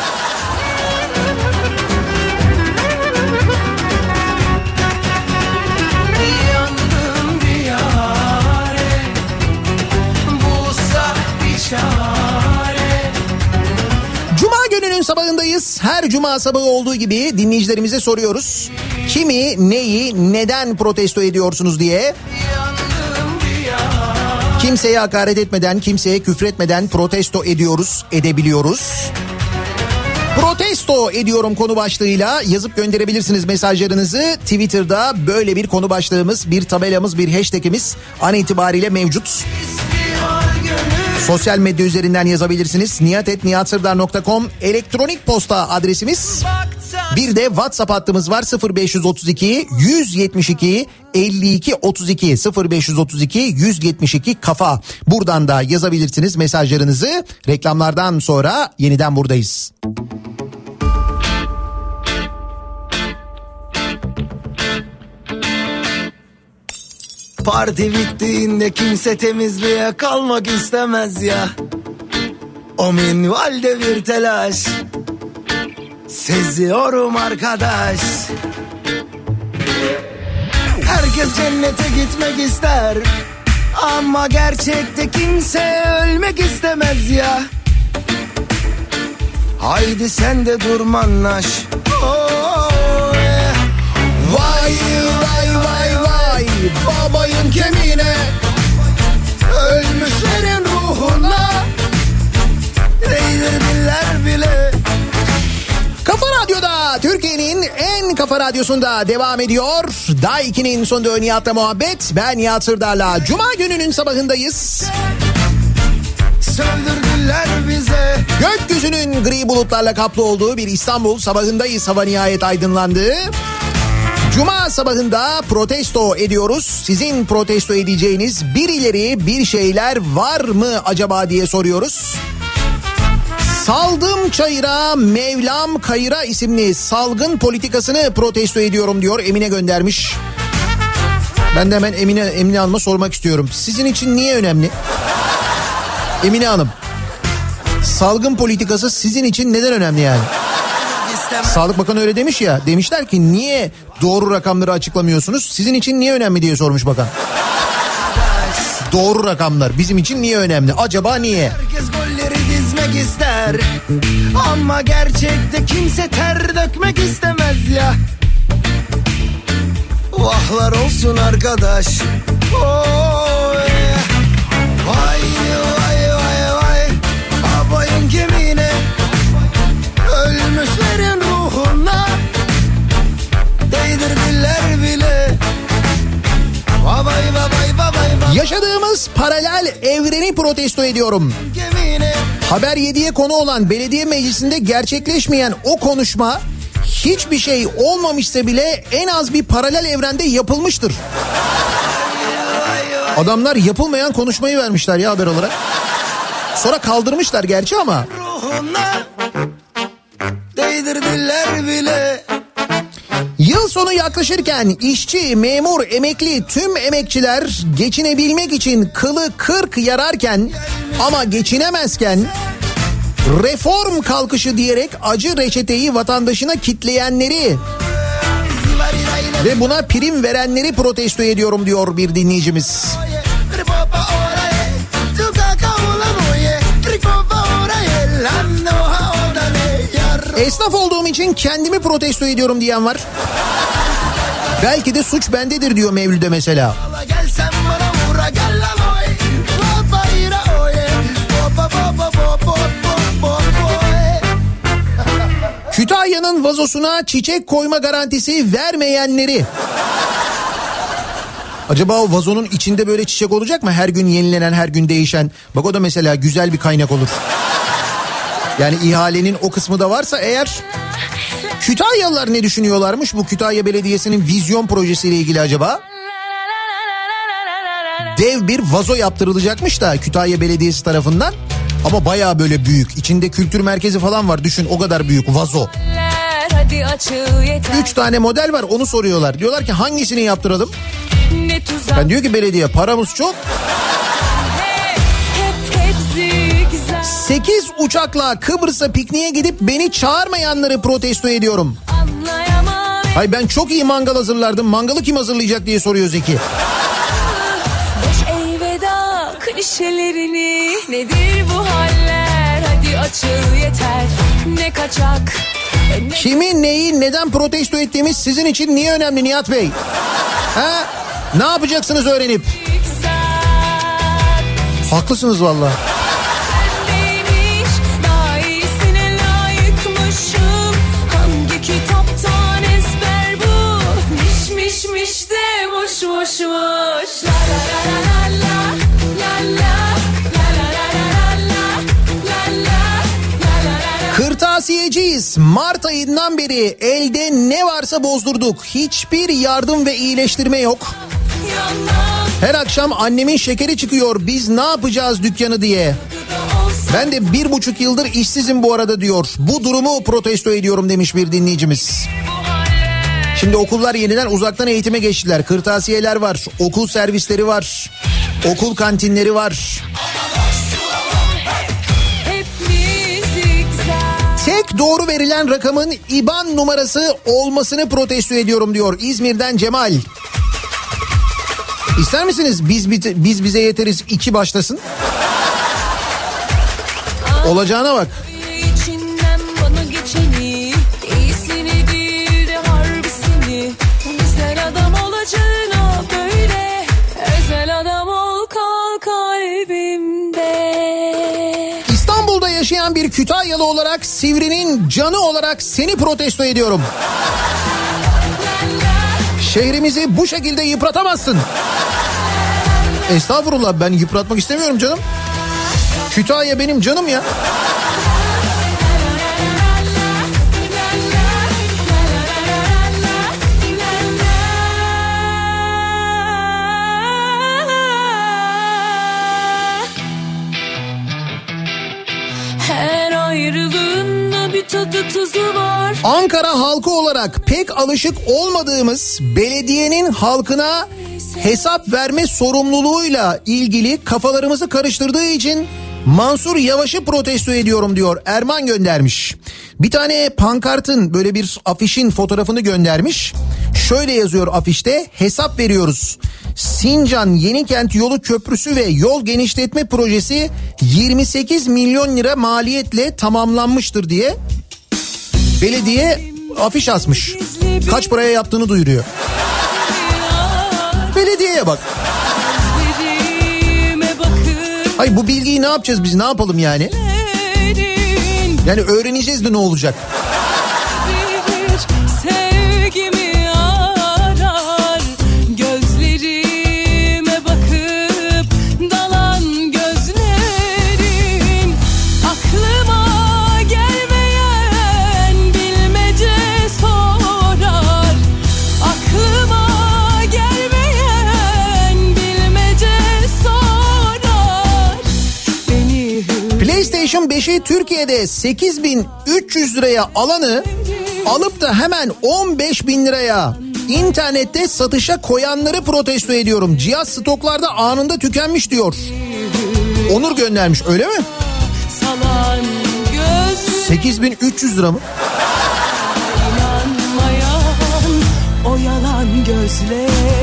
sabahındayız. Her cuma sabahı olduğu gibi dinleyicilerimize soruyoruz. Kimi, neyi, neden protesto ediyorsunuz diye. Kimseye hakaret etmeden, kimseye küfretmeden protesto ediyoruz, edebiliyoruz. Protesto ediyorum konu başlığıyla yazıp gönderebilirsiniz mesajlarınızı. Twitter'da böyle bir konu başlığımız, bir tabelamız, bir hashtagimiz an itibariyle mevcut. Sosyal medya üzerinden yazabilirsiniz. nihat et nihat sırdar nokta com elektronik posta adresimiz. Bir de WhatsApp hattımız var. sıfır beş otuz iki yüz yetmiş iki elli iki otuz iki sıfır beş otuz iki yüz yetmiş iki kafa. Buradan da yazabilirsiniz mesajlarınızı. Reklamlardan sonra yeniden buradayız. Parti bittiğinde kimse temizliğe kalmak istemez ya. O minvalde bir telaş seziyorum arkadaş. Herkes cennete gitmek ister ama gerçekte kimse ölmek istemez ya. Haydi sen de durmanlaş. Oh, yeah. Vay vay vay vay. Babayın kemiğine, ölmüşlerin ruhuna değdirdiler bile. Kafa Radyo'da, Türkiye'nin en kafa radyosunda devam ediyor. Daiki'nin sonunda Nihat'la Muhabbet. Ben Nihat Sırdar'la Cuma gününün sabahındayız. Söndürdüler bize. Gökyüzünün gri bulutlarla kaplı olduğu bir İstanbul sabahındayız. Hava nihayet aydınlandı. Cuma sabahında protesto ediyoruz. Sizin protesto edeceğiniz birileri, bir şeyler var mı acaba diye soruyoruz. Saldım çayıra, Mevlam kayıra isimli salgın politikasını protesto ediyorum diyor. Emine göndermiş. Ben de hemen Emine, Emine Hanım'a sormak istiyorum. Sizin için niye önemli? Emine Hanım, salgın politikası sizin için neden önemli yani? Sağlık Bakanı öyle demiş ya, demişler ki niye doğru rakamları açıklamıyorsunuz, sizin için niye önemli diye sormuş bakan. Doğru rakamlar bizim için niye önemli acaba, niye? Herkes golleri dizmek ister ama gerçekte kimse ter dökmek istemez ya. Vahlar olsun arkadaş. Oh, yeah. Vay vay vay vay babayın gemine, ölmüşlerin ruhuna değdirdiler bile. Vay vay vay vay. Yaşadığımız paralel evreni protesto ediyorum. Haber yediye konu olan belediye meclisinde gerçekleşmeyen o konuşma hiçbir şey olmamışsa bile en az bir paralel evrende yapılmıştır. Adamlar yapılmayan konuşmayı vermişler ya haber olarak. Sonra kaldırmışlar gerçi ama. Yıl sonu yaklaşırken işçi, memur, emekli tüm emekçiler geçinebilmek için kılı kırk yararken ama geçinemezken reform kalkışı diyerek acı reçeteyi vatandaşına kitleyenleri ve buna prim verenleri protesto ediyorum diyor bir dinleyicimiz. Esnaf olduğum için kendimi protesto ediyorum diyen var. Belki de suç bendedir diyor Mevlüt'e mesela. Kütahya'nın vazosuna çiçek koyma garantisi vermeyenleri. Acaba o vazonun içinde böyle çiçek olacak mı? Her gün yenilenen, her gün değişen. Bak o da mesela güzel bir kaynak olur. Yani ihalenin o kısmı da varsa eğer. Kütahyalılar ne düşünüyorlarmış bu Kütahya Belediyesi'nin vizyon projesiyle ilgili acaba? Dev bir vazo yaptırılacakmış da Kütahya Belediyesi tarafından. Ama bayağı böyle büyük. İçinde kültür merkezi falan var. Düşün o kadar büyük vazo. Üç tane model var, onu soruyorlar. Diyorlar ki hangisini yaptıralım? Ben diyor ki belediye paramız çok. sekiz uçakla Kıbrıs'a pikniğe gidip beni çağırmayanları protesto ediyorum. Hayır ben çok iyi mangal hazırlardım. Mangalı kim hazırlayacak diye soruyor Zeki. Klişelerini nedir bu haller? Hadi açıl yeter. Ne kaçak? Ne... Kimi neyi neden protesto ettiğimiz sizin için niye önemli Nihat Bey? Ha? Ne yapacaksınız öğrenip? Haklısınız vallahi. Kırtasiyeciyiz. Mart ayından beri elde ne varsa bozdurduk. Hiçbir yardım ve iyileştirme yok. Her akşam annemin şekeri çıkıyor. Biz ne yapacağız dükkanı diye. Ben de bir buçuk yıldır işsizim bu arada diyor. Bu durumu protesto ediyorum demiş bir dinleyicimiz. Şimdi okullar yeniden uzaktan eğitime geçtiler. Kırtasiyeler var, okul servisleri var, okul kantinleri var. Tek doğru verilen rakamın İ B A N numarası olmasını protesto ediyorum diyor İzmir'den Cemal. İster misiniz biz biz bize yeteriz iki başlasın? Olacağına bak. Yaşayan bir Kütahyalı olarak Sivri'nin canı olarak seni protesto ediyorum. Şehrimizi bu şekilde yıpratamazsın. Estağfurullah ben yıpratmak istemiyorum canım. Kütahya benim canım ya. Ankara halkı olarak pek alışık olmadığımız belediyenin halkına hesap verme sorumluluğuyla ilgili kafalarımızı karıştırdığı için Mansur Yavaş'ı protesto ediyorum diyor. Erman göndermiş. Bir tane pankartın böyle bir afişin fotoğrafını göndermiş. Şöyle yazıyor afişte: hesap veriyoruz. Sincan Yenikent Yolu Köprüsü ve yol genişletme projesi yirmi sekiz milyon lira maliyetle tamamlanmıştır diye belediye afiş asmış. Kaç paraya yaptığını duyuruyor. Belediyeye bak. Hayır bu bilgiyi ne yapacağız biz, ne yapalım yani? Yani öğreneceğiz de ne olacak? beşin beşi Türkiye'de sekiz bin üç yüz liraya alanı alıp da hemen on beş bin liraya internette satışa koyanları protesto ediyorum. Cihaz stoklarda anında tükenmiş diyor. Onur göndermiş, öyle mi? sekiz bin üç yüz lira mı? O yalan gözlerin.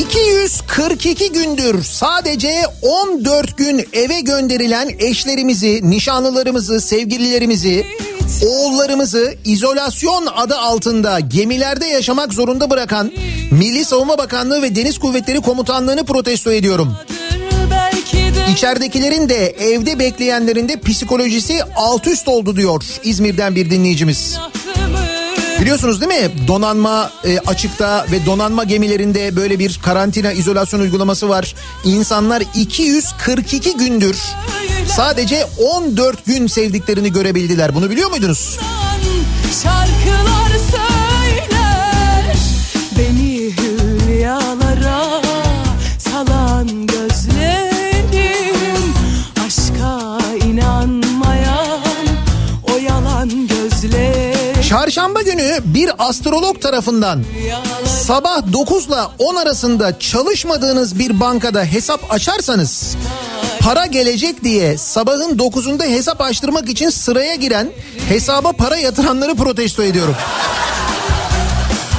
iki yüz kırk iki gündür sadece on dört gün eve gönderilen eşlerimizi, nişanlılarımızı, sevgililerimizi, oğullarımızı izolasyon adı altında gemilerde yaşamak zorunda bırakan Milli Savunma Bakanlığı ve Deniz Kuvvetleri Komutanlığı'nı protesto ediyorum. İçeridekilerin de evde bekleyenlerin de psikolojisi alt üst oldu diyor İzmir'den bir dinleyicimiz. Biliyorsunuz değil mi? Donanma e, açıkta ve donanma gemilerinde böyle bir karantina izolasyon uygulaması var. İnsanlar iki yüz kırk iki gündür sadece on dört gün sevdiklerini görebildiler. Bunu biliyor muydunuz? Şarkılar söyler beni hülyalara salan gözlerim, aşka inanmayan o yalan gözlerim. Çarşamba günü bir astrolog tarafından sabah dokuz ile on arasında çalışmadığınız bir bankada hesap açarsanız para gelecek diye sabahın dokuzunda hesap açtırmak için sıraya giren, hesaba para yatıranları protesto ediyorum.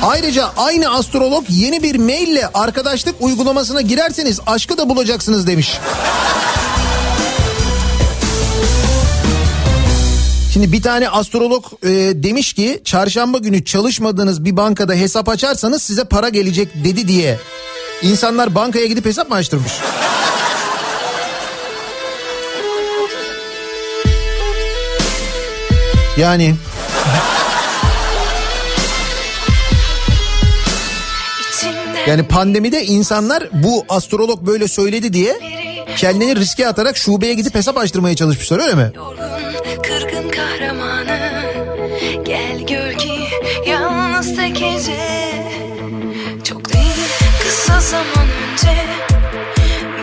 Ayrıca aynı astrolog yeni bir maille arkadaşlık uygulamasına girerseniz aşkı da bulacaksınız demiş. Şimdi bir tane astrolog e, demiş ki çarşamba günü çalışmadığınız bir bankada hesap açarsanız size para gelecek dedi diye İnsanlar bankaya gidip hesap mı açtırmış? Yani... Yani pandemide insanlar bu astrolog böyle söyledi diye kendini riske atarak şubeye gidip hesap açtırmaya çalışmışlar, öyle mi? Kırgın kahramanı, gel gör ki yalnız tek gece, çok değil kısa zaman önce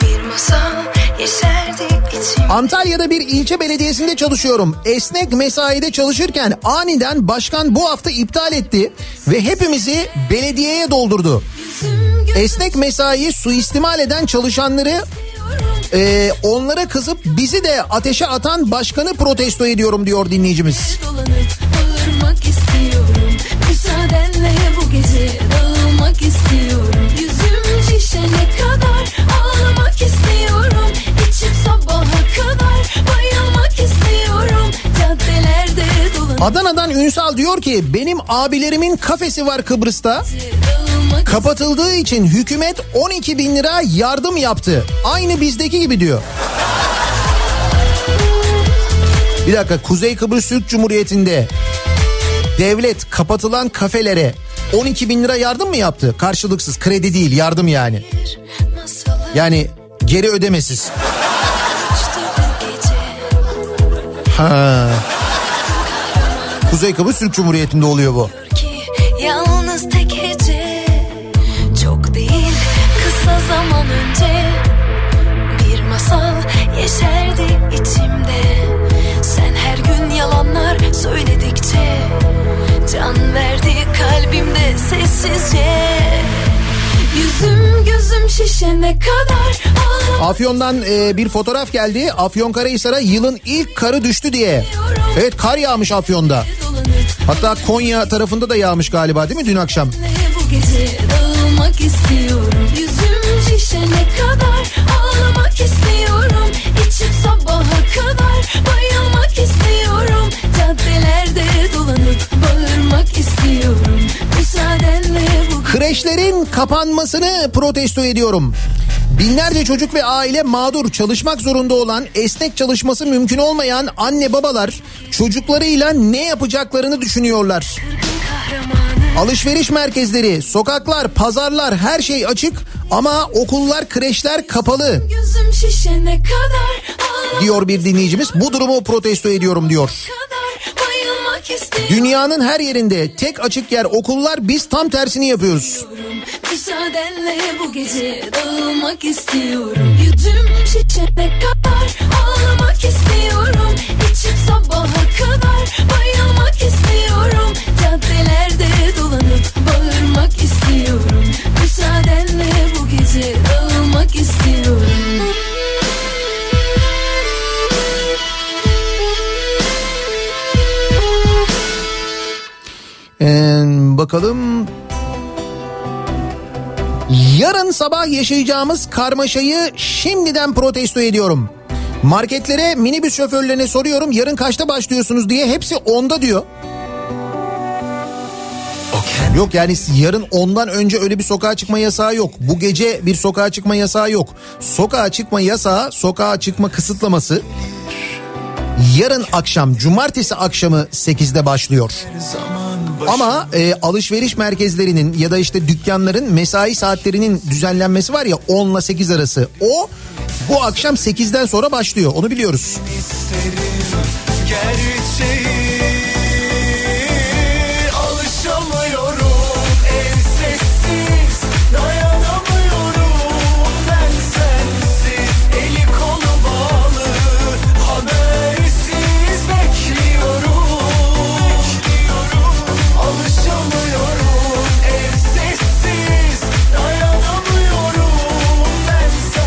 bir masal yeşerdik içimde. Antalya'da bir ilçe belediyesinde çalışıyorum. Esnek mesaide çalışırken aniden başkan bu hafta iptal etti ve hepimizi belediyeye doldurdu. Esnek mesaiyi suistimal eden çalışanları, Ee, onlara kızıp bizi de ateşe atan başkanı protesto ediyorum diyor dinleyicimiz. Adana'dan Ünsal diyor ki benim abilerimin kafesi var Kıbrıs'ta. Kapatıldığı için hükümet on iki bin lira yardım yaptı. Aynı bizdeki gibi diyor. Bir dakika, Kuzey Kıbrıs Türk Cumhuriyeti'nde devlet kapatılan kafelere on iki bin lira yardım mı yaptı? Karşılıksız, kredi değil, yardım yani. Yani geri ödemesiz. Ha. Kuzey Kıbrıs Türk Cumhuriyeti'nde oluyor bu. Yalnız tek hece. Zaman önce bir masal yeşerdi içimde. Sen her gün yalanlar söyledikçe can verdi kalbimde sessizce. Yüzüm gözüm şişene kadar ağlam. Afyon'dan e, bir fotoğraf geldi. Afyonkarahisar'a yılın ilk karı düştü diye. Evet, kar yağmış Afyon'da. Hatta Konya tarafında da yağmış galiba, değil mi dün akşam? Bu gece dağılmak istiyorum. Yüzüm şişene kadar ağlamak istiyorum, içip sabaha kadar bayılmak istiyorum, caddelerde dolanıp bağırmak istiyorum, müsaadenle bu... Kreşlerin kapanmasını protesto ediyorum. Binlerce çocuk ve aile mağdur, çalışmak zorunda olan, esnek çalışması mümkün olmayan anne babalar çocuklarıyla ne yapacaklarını düşünüyorlar. Alışveriş merkezleri, sokaklar, pazarlar, her şey açık ama okullar, kreşler kapalı diyor bir dinleyicimiz. Bu durumu protesto ediyorum diyor. Dünyanın her yerinde tek açık yer okullar, biz tam tersini yapıyoruz. Müsaadenle bu gece dağılmak istiyorum. Yüzüm şişene kadar ağlamak istiyorum. İçim sabaha kadar bayılmak istiyorum. Caddelerde dolanıp bağırmak istiyorum. Müsaadenle bu gece dağılmak istiyorum. Ee, bakalım. Yarın sabah yaşayacağımız karmaşayı şimdiden protesto ediyorum. Marketlere, minibüs şoförlerine soruyorum yarın kaçta başlıyorsunuz diye, hepsi onda diyor. Okay. Yok yani yarın ondan önce öyle bir sokağa çıkma yasağı yok. Bu gece bir sokağa çıkma yasağı yok. Sokağa çıkma yasağı, sokağa çıkma kısıtlaması yarın akşam, cumartesi akşamı sekizde başlıyor. Ama e, alışveriş merkezlerinin ya da işte dükkanların mesai saatlerinin düzenlenmesi var ya, on ile sekiz arası. O bu akşam sekizden sonra başlıyor. Onu biliyoruz.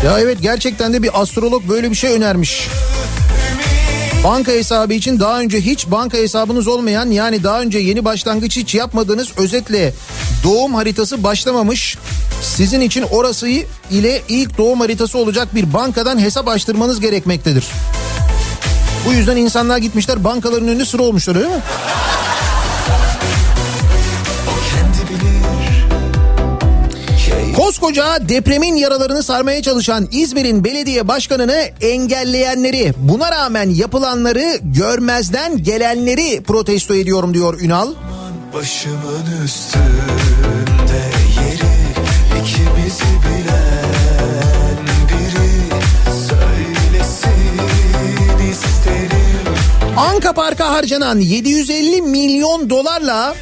Ya evet, gerçekten de bir astrolog böyle bir şey önermiş. Banka hesabı için daha önce hiç banka hesabınız olmayan, yani daha önce yeni başlangıç hiç yapmadığınız, özetle doğum haritası başlamamış, sizin için orası ile ilk doğum haritası olacak bir bankadan hesap açtırmanız gerekmektedir. Bu yüzden insanlar gitmişler bankaların önünde sıra olmuşlar, öyle mi? Koskoca depremin yaralarını sarmaya çalışan İzmir'in belediye başkanını engelleyenleri, buna rağmen yapılanları, görmezden gelenleri protesto ediyorum diyor Ünal. Başımın üstünde yeri, ikimizi bilen biri söylesin isterim. Anka Park'a harcanan yedi yüz elli milyon dolarla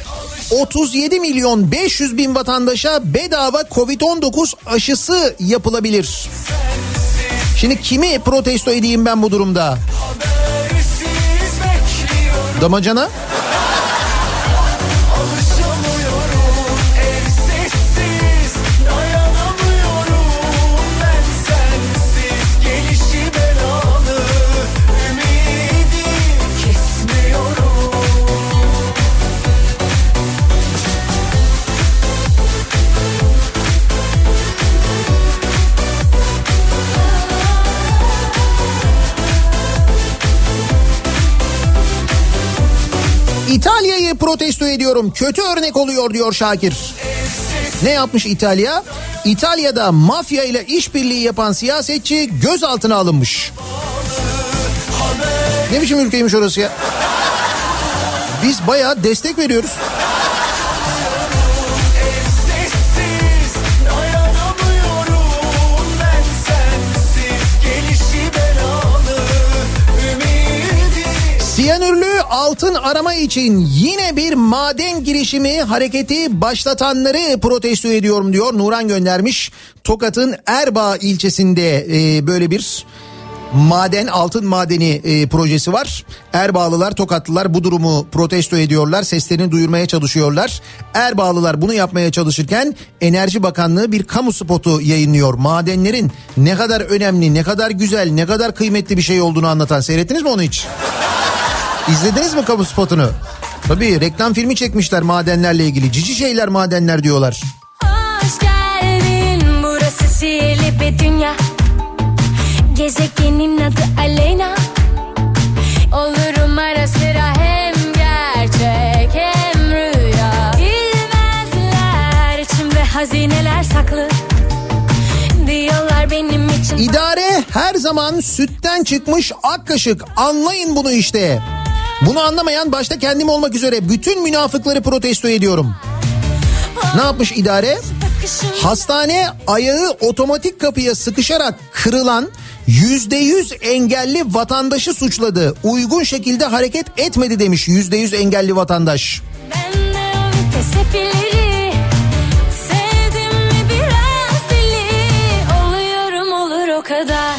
otuz yedi milyon beş yüz bin vatandaşa bedava kovid on dokuz aşısı yapılabilir. Şimdi kimi protesto edeyim ben bu durumda? Damacana? İtalya'yı protesto ediyorum. Kötü örnek oluyor diyor Şakir. Ne yapmış İtalya? İtalya'da mafya ile işbirliği yapan siyasetçi gözaltına alınmış. Ne biçim ülkeymiş orası ya? Biz bayağı destek veriyoruz. Siyanürlü altın arama için yine bir maden girişimi hareketi başlatanları protesto ediyorum diyor. Nuran göndermiş. Tokat'ın Erbaa ilçesinde e, böyle bir maden, altın madeni e, projesi var. Erbağlılar, Tokatlılar bu durumu protesto ediyorlar. Seslerini duyurmaya çalışıyorlar. Erbağlılar bunu yapmaya çalışırken Enerji Bakanlığı bir kamu spotu yayınlıyor. Madenlerin ne kadar önemli, ne kadar güzel, ne kadar kıymetli bir şey olduğunu anlatan. Seyrettiniz mi onu hiç? İzlediniz mi kamu spotunu? Tabii reklam filmi çekmişler madenlerle ilgili. Cici şeyler madenler diyorlar. Hoş geldin, burası sihirli bir dünya. Gezegenin adı Aleyna. Olurum ara sıra hem gerçek hem rüya. Bilmezler içimde hazineler saklı. İdare her zaman sütten çıkmış ak kaşık. Anlayın bunu işte. Bunu anlamayan başta kendim olmak üzere bütün münafıkları protesto ediyorum. Ne yapmış idare? Hastane ayağı otomatik kapıya sıkışarak kırılan, yüzde yüz engelli vatandaşı suçladı. Uygun şekilde hareket etmedi demiş yüzde yüz engelli vatandaş. Ben de o tesefileri sevdim mi biraz deli oluyorum olur o kadar.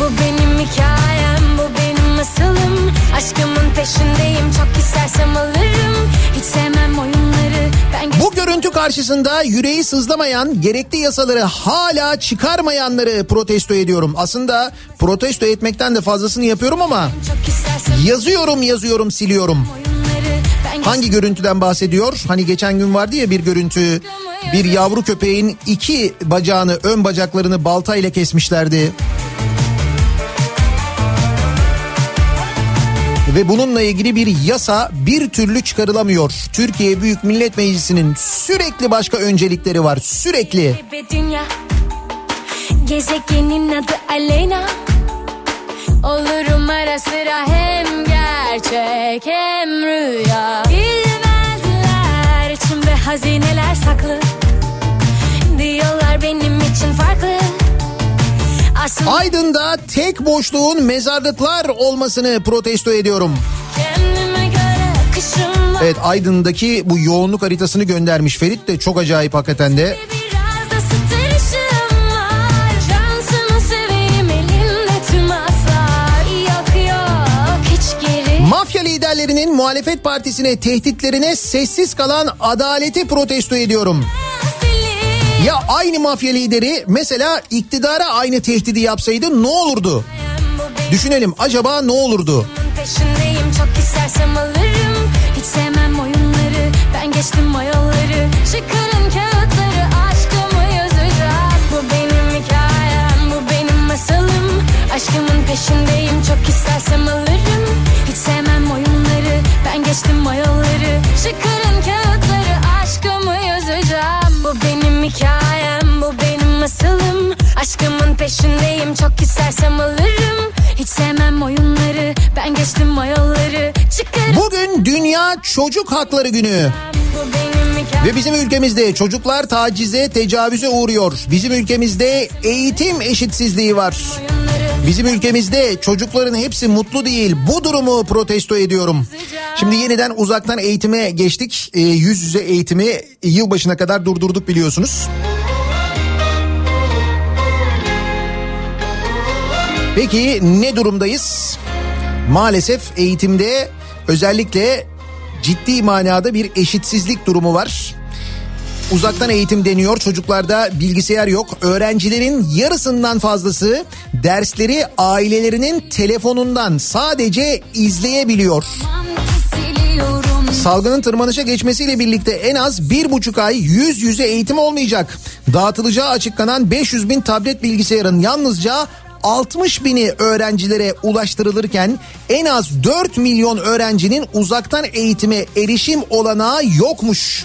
Bu benim hikayem, bu benim masalım. Aşkımın peşindeyim, çok istersem alırım. Hiç sevmem oyunları. Ben... Bu görüntü karşısında yüreği sızlamayan, gerekli yasaları hala çıkarmayanları protesto ediyorum. Aslında protesto etmekten de fazlasını yapıyorum ama yazıyorum yazıyorum siliyorum. Hangi görüntüden bahsediyor? Hani geçen gün vardı ya bir görüntü, bir yavru köpeğin iki bacağını, ön bacaklarını baltayla kesmişlerdi. Ve bununla ilgili bir yasa bir türlü çıkarılamıyor. Türkiye Büyük Millet Meclisi'nin sürekli başka öncelikleri var. Sürekli. Gezegenin adı Aleyna. Olurum ara sıra hem gerçek hem rüya. Bilmezler içimde hazineler saklı. Diyorlar benim için farklı. Aydın'da tek boşluğun mezarlıklar olmasını protesto ediyorum. Evet, Aydın'daki bu yoğunluk haritasını göndermiş Ferit de, çok acayip hakikaten de. Mafya liderlerinin muhalefet partisine tehditlerine sessiz kalan adaleti protesto ediyorum. Ya aynı mafya lideri mesela iktidara aynı tehdidi yapsaydı ne olurdu? Düşünelim, acaba ne olurdu? Peşindeyim, çok istersem alırım. Hiç sevmem oyunları. Ben geçtim o yolları. Çıkarın kağıtları, aşkımı yazacağım. Bu benim hikayem, bu benim masalım. Aşkımın peşindeyim, çok istersem alırım. Hiç sevmem oyunları. Ben geçtim o yolları. Çıkarın kağıtları, aşkımı yazacağım. Bu benim hikayem, bu benim masalım. Aşkımın peşindeyim, çok istersem alırım. Hiç sevmem oyunları, ben geçtim o yolları. Çıkarım. Bugün Dünya Çocuk Hakları Günü. Ve bizim ülkemizde çocuklar tacize, tecavüze uğruyor. Bizim ülkemizde eğitim eşitsizliği var. Bizim ülkemizde çocukların hepsi mutlu değil. Bu durumu protesto ediyorum. Şimdi yeniden uzaktan eğitime geçtik. E, yüz yüze eğitimi yılbaşına kadar durdurduk biliyorsunuz. Peki ne durumdayız? Maalesef eğitimde özellikle ciddi manada bir eşitsizlik durumu var. Uzaktan eğitim deniyor. Çocuklarda bilgisayar yok. Öğrencilerin yarısından fazlası dersleri ailelerinin telefonundan sadece izleyebiliyor. Salgının tırmanışa geçmesiyle birlikte en az bir buçuk ay yüz yüze eğitim olmayacak. Dağıtılacağı açıklanan beş yüz bin tablet bilgisayarın yalnızca altmış bini öğrencilere ulaştırılırken en az dört milyon öğrencinin uzaktan eğitime erişim olanağı yokmuş.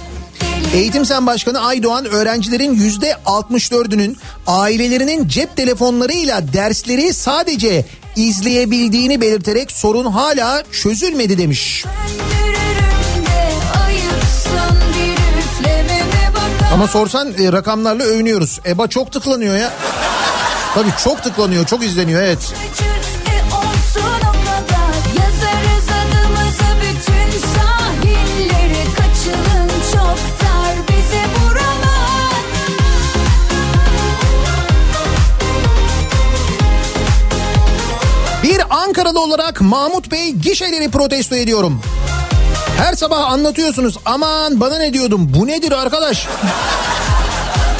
Eğitim Sen Başkanı Aydoğan, öğrencilerin yüzde altmış dördünün ailelerinin cep telefonlarıyla dersleri sadece izleyebildiğini belirterek sorun hala çözülmedi demiş. Ama sorsan e, rakamlarla övünüyoruz. E B A çok tıklanıyor ya. Tabii çok tıklanıyor, çok izleniyor, evet. Bir Ankaralı olarak Mahmut Bey gişeleri protesto ediyorum. Her sabah anlatıyorsunuz, aman bana ne diyordum, bu nedir arkadaş?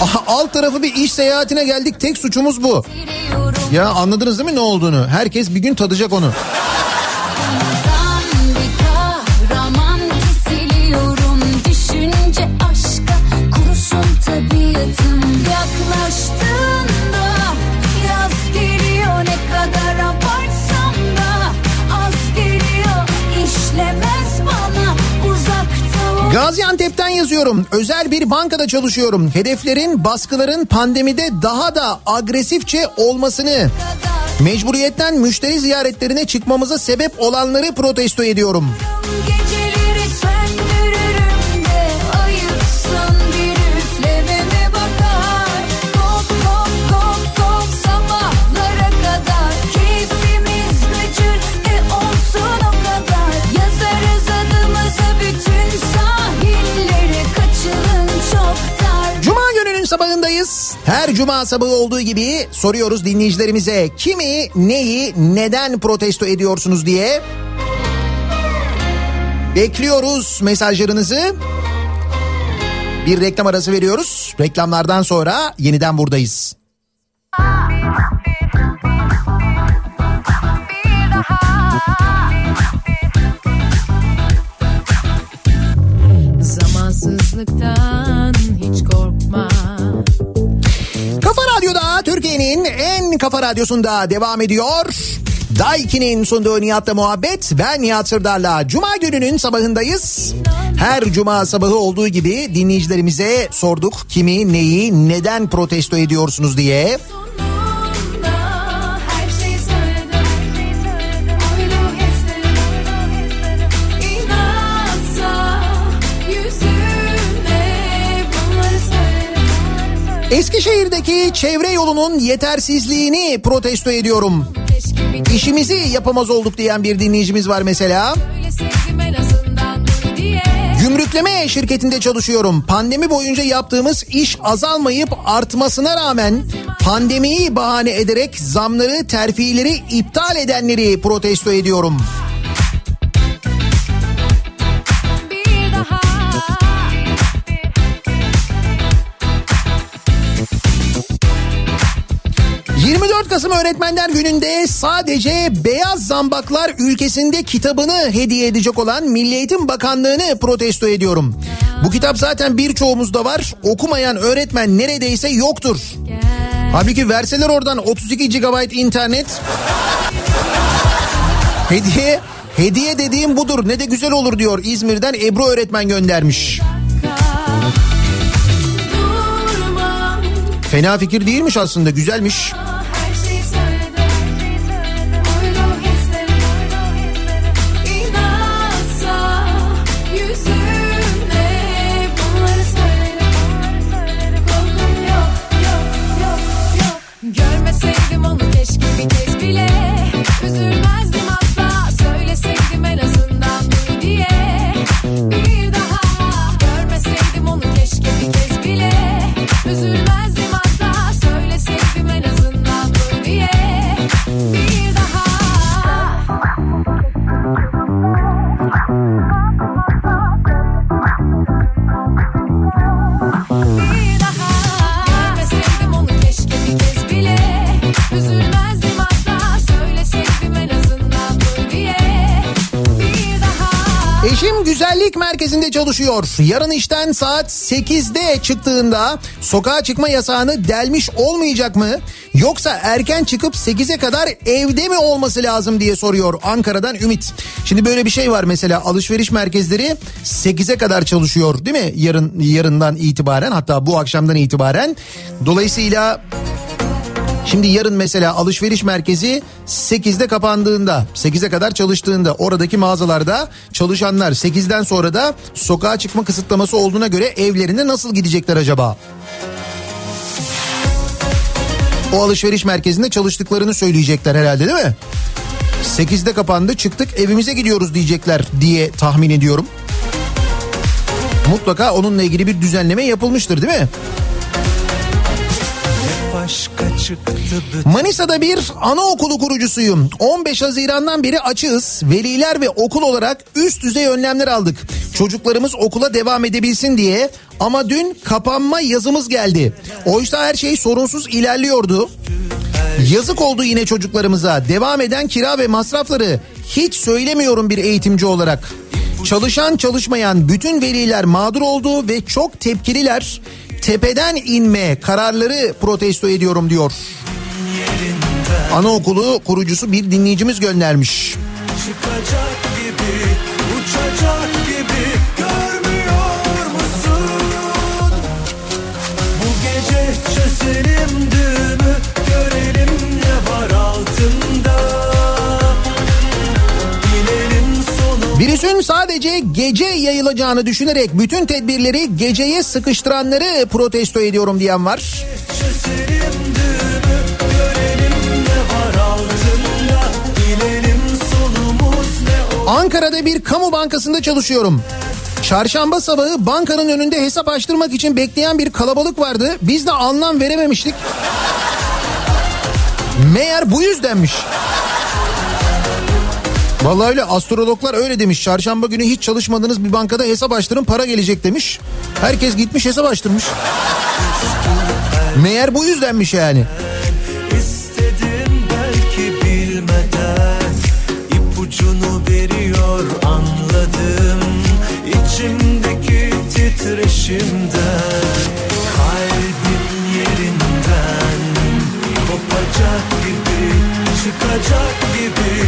Aha, alt tarafı bir iş seyahatine geldik, tek suçumuz bu. Ya anladınız değil mi ne olduğunu? Herkes bir gün tadacak onu. Gaziantep'ten yazıyorum. Özel bir bankada çalışıyorum. Hedeflerin, baskıların pandemide daha da agresifçe olmasını, mecburiyetten müşteri ziyaretlerine çıkmamıza sebep olanları protesto ediyorum. Her cuma sabahı olduğu gibi soruyoruz dinleyicilerimize, kimi, neyi, neden protesto ediyorsunuz diye. Bekliyoruz mesajlarınızı. Bir reklam arası veriyoruz. Reklamlardan sonra yeniden buradayız. Zamansızlıktan hiç korkma. Kafa Radyo'da, Türkiye'nin en kafa radyosunda devam ediyor. Daiki'nin sunduğu Nihat'la Muhabbet, ben Nihat Sırdar'la Cuma gününün sabahındayız. Her cuma sabahı olduğu gibi dinleyicilerimize sorduk, kimi, neyi, neden protesto ediyorsunuz diye. Eskişehir'deki çevre yolunun yetersizliğini protesto ediyorum. İşimizi yapamaz olduk diyen bir dinleyicimiz var mesela. Gümrükleme şirketinde çalışıyorum. Pandemi boyunca yaptığımız iş azalmayıp artmasına rağmen pandemiyi bahane ederek zamları, terfileri iptal edenleri protesto ediyorum. yirmi dört Kasım Öğretmenler Günü'nde sadece beyaz zambaklar ülkesinde kitabını hediye edecek olan Milli Eğitim Bakanlığı'nı protesto ediyorum. Bu kitap zaten birçoğumuzda var. Okumayan öğretmen neredeyse yoktur. Halbuki verseler oradan otuz iki gigabayt internet. Hediye, hediye dediğim budur. Ne de güzel olur diyor. İzmir'den Ebru öğretmen göndermiş. Fena fikir değilmiş aslında, güzelmiş. Merkezinde çalışıyor. Yarın işten saat sekizde çıktığında sokağa çıkma yasağını delmiş olmayacak mı? Yoksa erken çıkıp sekize kadar evde mi olması lazım diye soruyor Ankara'dan Ümit. Şimdi böyle bir şey var mesela, alışveriş merkezleri sekize kadar çalışıyor değil mi? Yarın yarından itibaren, hatta bu akşamdan itibaren. Dolayısıyla şimdi yarın mesela alışveriş merkezi sekizde kapandığında, sekize kadar çalıştığında oradaki mağazalarda çalışanlar sekizden sonra da sokağa çıkma kısıtlaması olduğuna göre evlerine nasıl gidecekler acaba? O alışveriş merkezinde çalıştıklarını söyleyecekler herhalde değil mi? sekizde kapandı, çıktık, evimize gidiyoruz diyecekler diye tahmin ediyorum. Mutlaka onunla ilgili bir düzenleme yapılmıştır değil mi? Manisa'da bir anaokulu kurucusuyum. on beş Haziran'dan beri açığız. Veliler ve okul olarak üst düzey önlemler aldık. Çocuklarımız okula devam edebilsin diye. Ama dün kapanma yazımız geldi. Oysa her şey sorunsuz ilerliyordu. Yazık oldu yine çocuklarımıza. Devam eden kira ve masrafları hiç söylemiyorum bir eğitimci olarak. Çalışan çalışmayan bütün veliler mağdur oldu ve çok tepkililer. Tepeden inme kararları protesto ediyorum diyor. Anaokulu kurucusu bir dinleyicimiz göndermiş. Çıkacak gibi, uçacak gibi görmüyor musun? Bu gece çözelim düğümü, görelim ne var altında. Virüsün sadece gece yayılacağını düşünerek bütün tedbirleri geceye sıkıştıranları protesto ediyorum diyen var. Ankara'da bir kamu bankasında çalışıyorum. Çarşamba sabahı bankanın önünde hesap açtırmak için bekleyen bir kalabalık vardı. Biz de anlam verememiştik. Meğer bu yüzdenmiş. Vallahi öyle, astrologlar öyle demiş. Çarşamba günü hiç çalışmadığınız bir bankada hesap açtırın, para gelecek demiş. Herkes gitmiş hesap açtırmış. Meğer bu yüzdenmiş yani. İstedim belki bilmeden, ipucunu veriyor anladım. İçimdeki titreşimden, kalbim yerinden kopacak gibi, çıkacak gibi,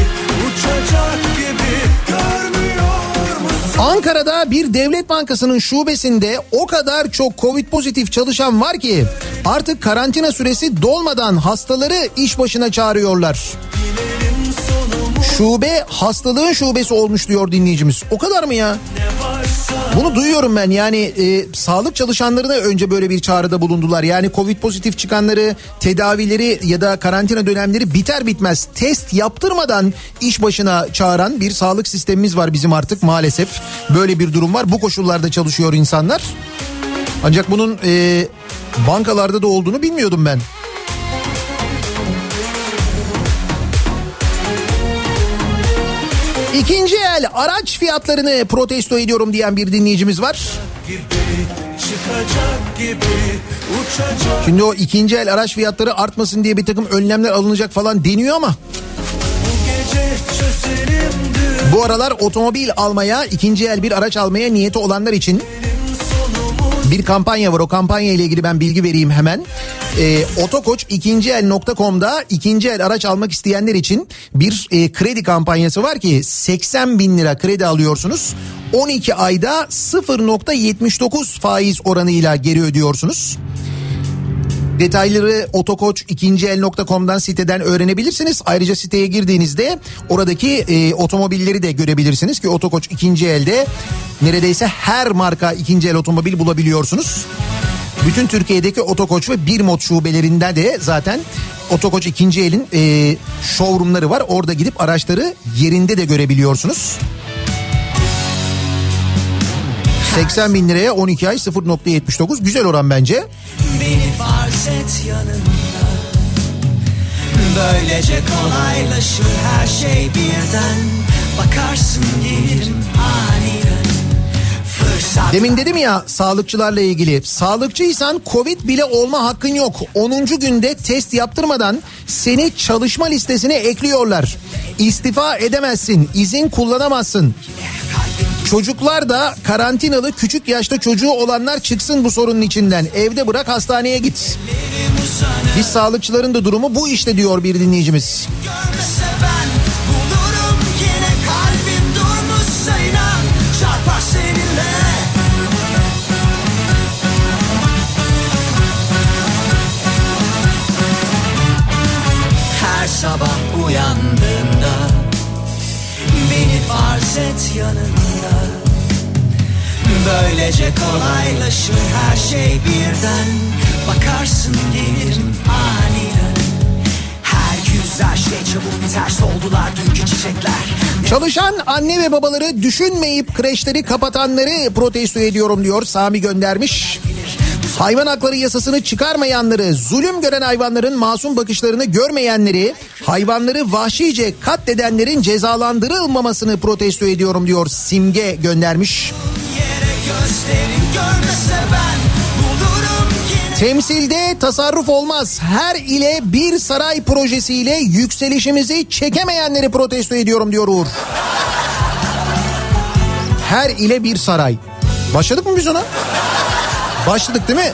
uçacak gibi görmüyor musun? Ankara'da bir devlet bankasının şubesinde o kadar çok Covid pozitif çalışan var ki artık karantina süresi dolmadan hastaları iş başına çağırıyorlar. Şube hastalığın şubesi olmuş diyor dinleyicimiz. O kadar mı ya? Bunu duyuyorum ben yani. E, sağlık çalışanlarına önce böyle bir çağrıda bulundular. Yani Covid pozitif çıkanları, tedavileri ya da karantina dönemleri biter bitmez test yaptırmadan iş başına çağıran bir sağlık sistemimiz var bizim artık maalesef. Böyle bir durum var. Bu koşullarda çalışıyor insanlar. Ancak bunun e, bankalarda da olduğunu bilmiyordum ben. İkinci el araç fiyatlarını protesto ediyorum diyen bir dinleyicimiz var. Şimdi o ikinci el araç fiyatları artmasın diye bir takım önlemler alınacak falan deniyor ama bu aralar otomobil almaya, ikinci el bir araç almaya niyeti olanlar için bir kampanya var. O kampanya ile ilgili ben bilgi vereyim hemen. E, Otokoç ikinci el nokta com'da ikinci el araç almak isteyenler için bir e, kredi kampanyası var ki seksen bin lira kredi alıyorsunuz. on iki ayda sıfır virgül yetmiş dokuz faiz oranıyla geri ödüyorsunuz. Detayları Otokoç ikinci el nokta com'dan siteden öğrenebilirsiniz. Ayrıca siteye girdiğinizde oradaki e, otomobilleri de görebilirsiniz ki Otokoç ikinci elde neredeyse her marka ikinci el otomobil bulabiliyorsunuz. Bütün Türkiye'deki Otokoç ve Birmot şubelerinde de zaten Otokoç ikinci elin e, showroomları var. Orada gidip araçları yerinde de görebiliyorsunuz. seksen bin liraya on iki ay sıfır virgül yetmiş dokuz güzel oran bence. Beni farz et yanında, böylece kolaylaşır her şey birden, bakarsın gelir aniden. Demin dedim ya sağlıkçılarla ilgili. Sağlıkçıysan Covid bile olma hakkın yok. onuncu günde test yaptırmadan seni çalışma listesine ekliyorlar. İstifa edemezsin, izin kullanamazsın. Çocuklar da karantinalı, küçük yaşta çocuğu olanlar çıksın bu sorunun içinden. Evde bırak, hastaneye git. Biz sağlıkçıların da durumu bu işte diyor bir dinleyicimiz. Görmese ben bulurum yine, kalbim durmuşsa inan çarpar seninle. Her sabah uyandığımda beni farz et yanında, böylece kolaylaşır her şey birden, bakarsın gelir aniden. Her güzel şey çabuk ters oldular dünkü çiçekler. Çalışan anne ve babaları düşünmeyip kreşleri kapatanları protesto ediyorum diyor Sami göndermiş. Hayvan hakları yasasını çıkarmayanları, zulüm gören hayvanların masum bakışlarını görmeyenleri, hayvanları vahşice katledenlerin cezalandırılmamasını protesto ediyorum diyor Simge göndermiş. Temsilde tasarruf olmaz. Her ile bir saray projesiyle yükselişimizi çekemeyenleri protesto ediyorum diyor Uğur. Her ile bir saray. Başladık mı biz ona? Başladık değil mi?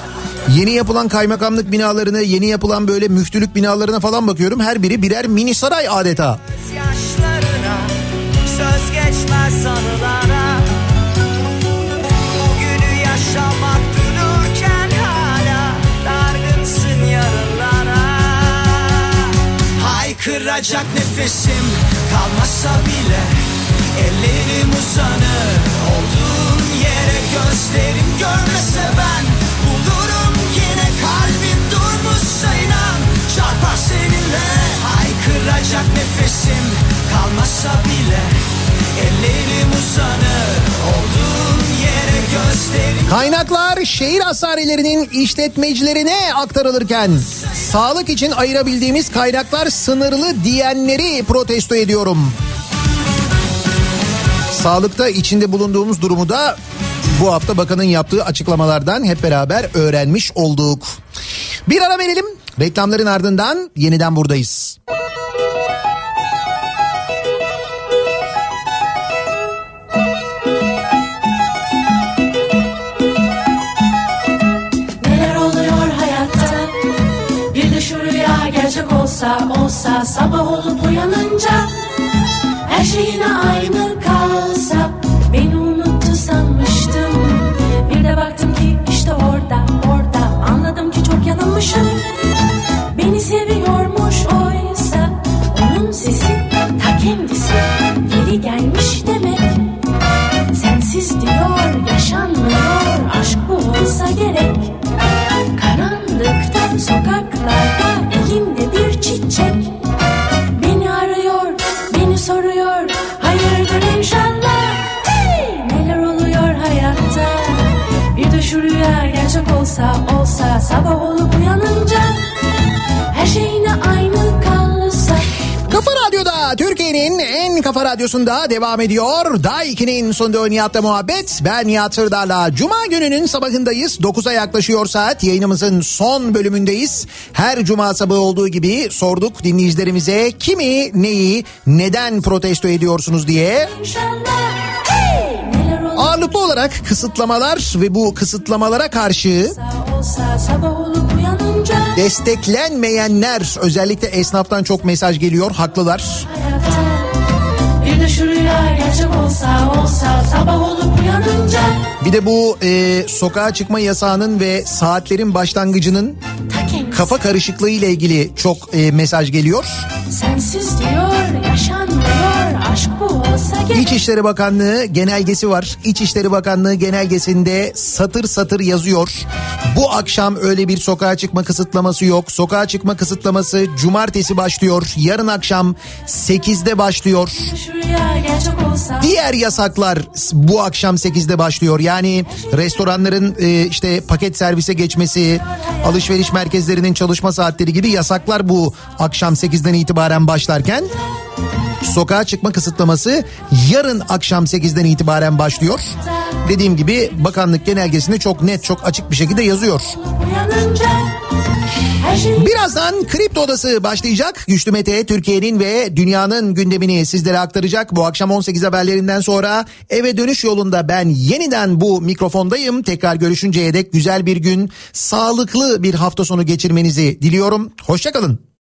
Yeni yapılan kaymakamlık binalarına, yeni yapılan böyle müftülük binalarına falan bakıyorum. Her biri birer mini saray adeta. Yaşlarına, söz geçmez sanılara, bugünü yaşamak dururken hala dargınsın yarınlara. Haykıracak nefesim kalmasa bile, ellerim uzanır olduğum yere, gözlerim görmese ben bulurum yine, kalbim durmuşsa inan çarpar seninle. Haykıracak nefesim kalmasa bile, ellerim uzanır olduğum yere. Kaynaklar şehir hastanelerinin işletmecilerine aktarılırken sağlık için ayırabildiğimiz kaynaklar sınırlı diyenleri protesto ediyorum. Sağlıkta içinde bulunduğumuz durumu da bu hafta bakanın yaptığı açıklamalardan hep beraber öğrenmiş olduk. Bir ara verelim. Reklamların ardından yeniden buradayız. Olsa olsa sabah olup uyanınca her şey yine aynı kalsa, beni unuttu sanmıştım. Bir de baktım ki işte orada orada anladım ki çok yanılmışım. Beni seviyormuş oysa, onun sesi ta kendisi geri gelmiş demek. Sensiz diyor yaşanmıyor, aşk bu olsa gerek. Karanlıkta sokaklarda elimde bir çiçek, beni arıyor, beni soruyor, hayırdır inşallah. Hey! Neler oluyor hayatta? Bir düşü rüya gerçek olsa olsa sabah olup uyanınca her şey yine aynı kalırsa. Kafa Radyo'da, Türkiye'nin en kafa radyosunda devam ediyor. Daha iki'nin sonunda Nihat'la Muhabbet. Ben Nihat Hırdağ'la Cuma gününün sabahındayız. dokuza yaklaşıyor saat. Yayınımızın son bölümündeyiz. Her Cuma sabahı olduğu gibi sorduk dinleyicilerimize, kimi, neyi, neden protesto ediyorsunuz diye. Ağırlıklı olarak kısıtlamalar ve bu kısıtlamalara karşı desteklenmeyenler, özellikle esnaftan çok mesaj geliyor, haklılar. Bir de bu e, sokağa çıkma yasağının ve saatlerin başlangıcının kafa karışıklığı ile ilgili çok e, mesaj geliyor. Sensiz diyor yaşanmıyor, aşk bu olsa gerek. İçişleri Bakanlığı genelgesi var. İçişleri Bakanlığı genelgesinde satır satır yazıyor. Bu akşam öyle bir sokağa çıkma kısıtlaması yok. Sokağa çıkma kısıtlaması cumartesi başlıyor. Yarın akşam sekizde başlıyor. Diğer yasaklar bu akşam sekizde başlıyor. Yani restoranların e, işte paket servise geçmesi, alışveriş merkezlerinin çalışma saatleri gibi yasaklar bu akşam sekizden itibaren başlarken sokağa çıkma kısıtlaması yarın akşam sekizden itibaren başlıyor. Dediğim gibi bakanlık genelgesinde çok net, çok açık bir şekilde yazıyor. Birazdan Kripto Odası başlayacak. Güçlü Mete Türkiye'nin ve dünyanın gündemini sizlere aktaracak. Bu akşam on sekiz haberlerinden sonra eve dönüş yolunda ben yeniden bu mikrofondayım. Tekrar görüşünceye dek güzel bir gün, sağlıklı bir hafta sonu geçirmenizi diliyorum. Hoşça kalın.